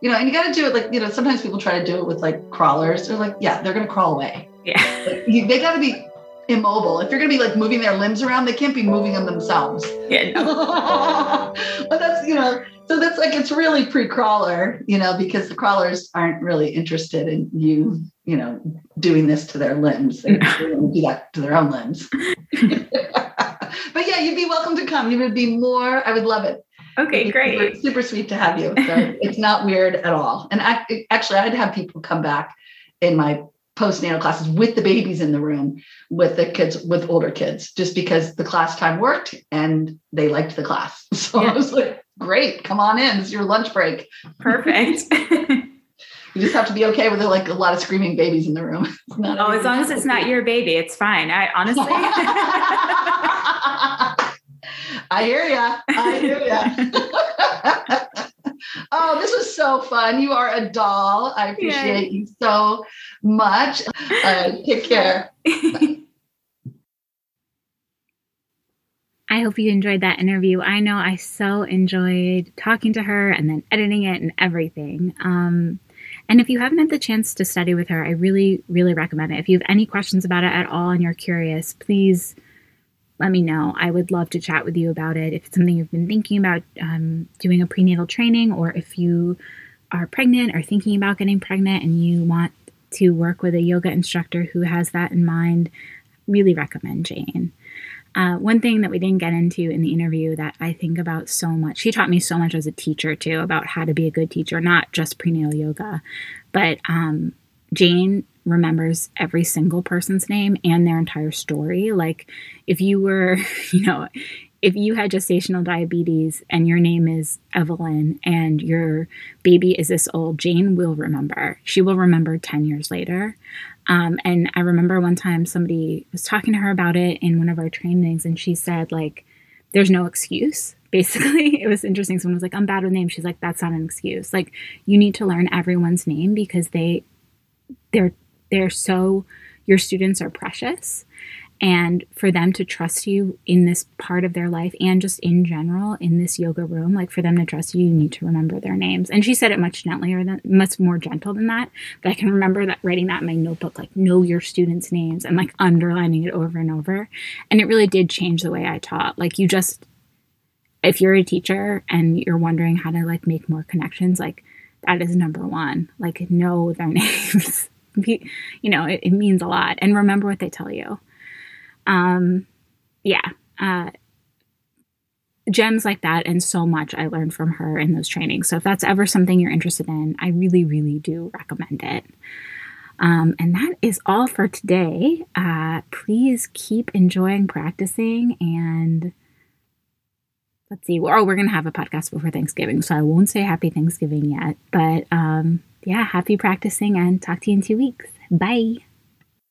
you know, and you got to do it like, you know, sometimes people try to do it with like crawlers. They're like, yeah, they're going to crawl away. Yeah. Like, you, they got to be immobile. If you're going to be like moving their limbs around, they can't be moving them themselves. Yeah. No. But that's, you know, so that's like, it's really pre-crawler, you know, because the crawlers aren't really interested in you, you know, doing this to their limbs. They don't do that to their own limbs. But yeah, you'd be welcome to come. You would be more, I would love it. Okay, great. Super, super sweet to have you. So it's not weird at all. And I, actually I'd have people come back in my postnatal classes with the babies in the room, with the kids, with older kids, just because the class time worked and they liked the class. So yeah. I was like, great, come on in. It's your lunch break. Perfect. You just have to be okay with like a lot of screaming babies in the room. It's not oh, as long as it's not your baby, it's fine. I honestly. I hear ya. I hear ya. Oh, this was so fun. You are a doll. I appreciate Yay. You so much. Uh, take care. I hope you enjoyed that interview. I know I so enjoyed talking to her and then editing it and everything. Um, and if you haven't had the chance to study with her, I really, really recommend it. If you have any questions about it at all and you're curious, please let me know. I would love to chat with you about it. If it's something you've been thinking about um, doing a prenatal training, or if you are pregnant or thinking about getting pregnant and you want to work with a yoga instructor who has that in mind, really recommend Jane. Uh, one thing that we didn't get into in the interview that I think about so much, she taught me so much as a teacher too, about how to be a good teacher, not just prenatal yoga, but um, Jane remembers every single person's name and their entire story. Like if you were, you know, if you had gestational diabetes and your name is Evelyn and your baby is this old, Jane will remember. She will remember ten years later. Um, and I remember one time somebody was talking to her about it in one of our trainings and she said like, there's no excuse. Basically, it was interesting. Someone was like, I'm bad with names. She's like, that's not an excuse. Like you need to learn everyone's name because they, they're, They're so, your students are precious, and for them to trust you in this part of their life and just in general in this yoga room, like for them to trust you, you need to remember their names. And she said it much gentlier than, much more gentle than that. But I can remember that writing that in my notebook, like know your students' names and like underlining it over and over. And it really did change the way I taught. Like you just, if you're a teacher and you're wondering how to like make more connections, like that is number one, like know their names. You know, it, it means a lot. And remember what they tell you. Um, yeah. Uh, gems like that and so much I learned from her in those trainings. So if that's ever something you're interested in, I really, really do recommend it. Um, and that is all for today. Uh, please keep enjoying practicing. And let's see. Oh, we're going to have a podcast before Thanksgiving. So I won't say happy Thanksgiving yet. But um, yeah, happy practicing and talk to you in two weeks. Bye.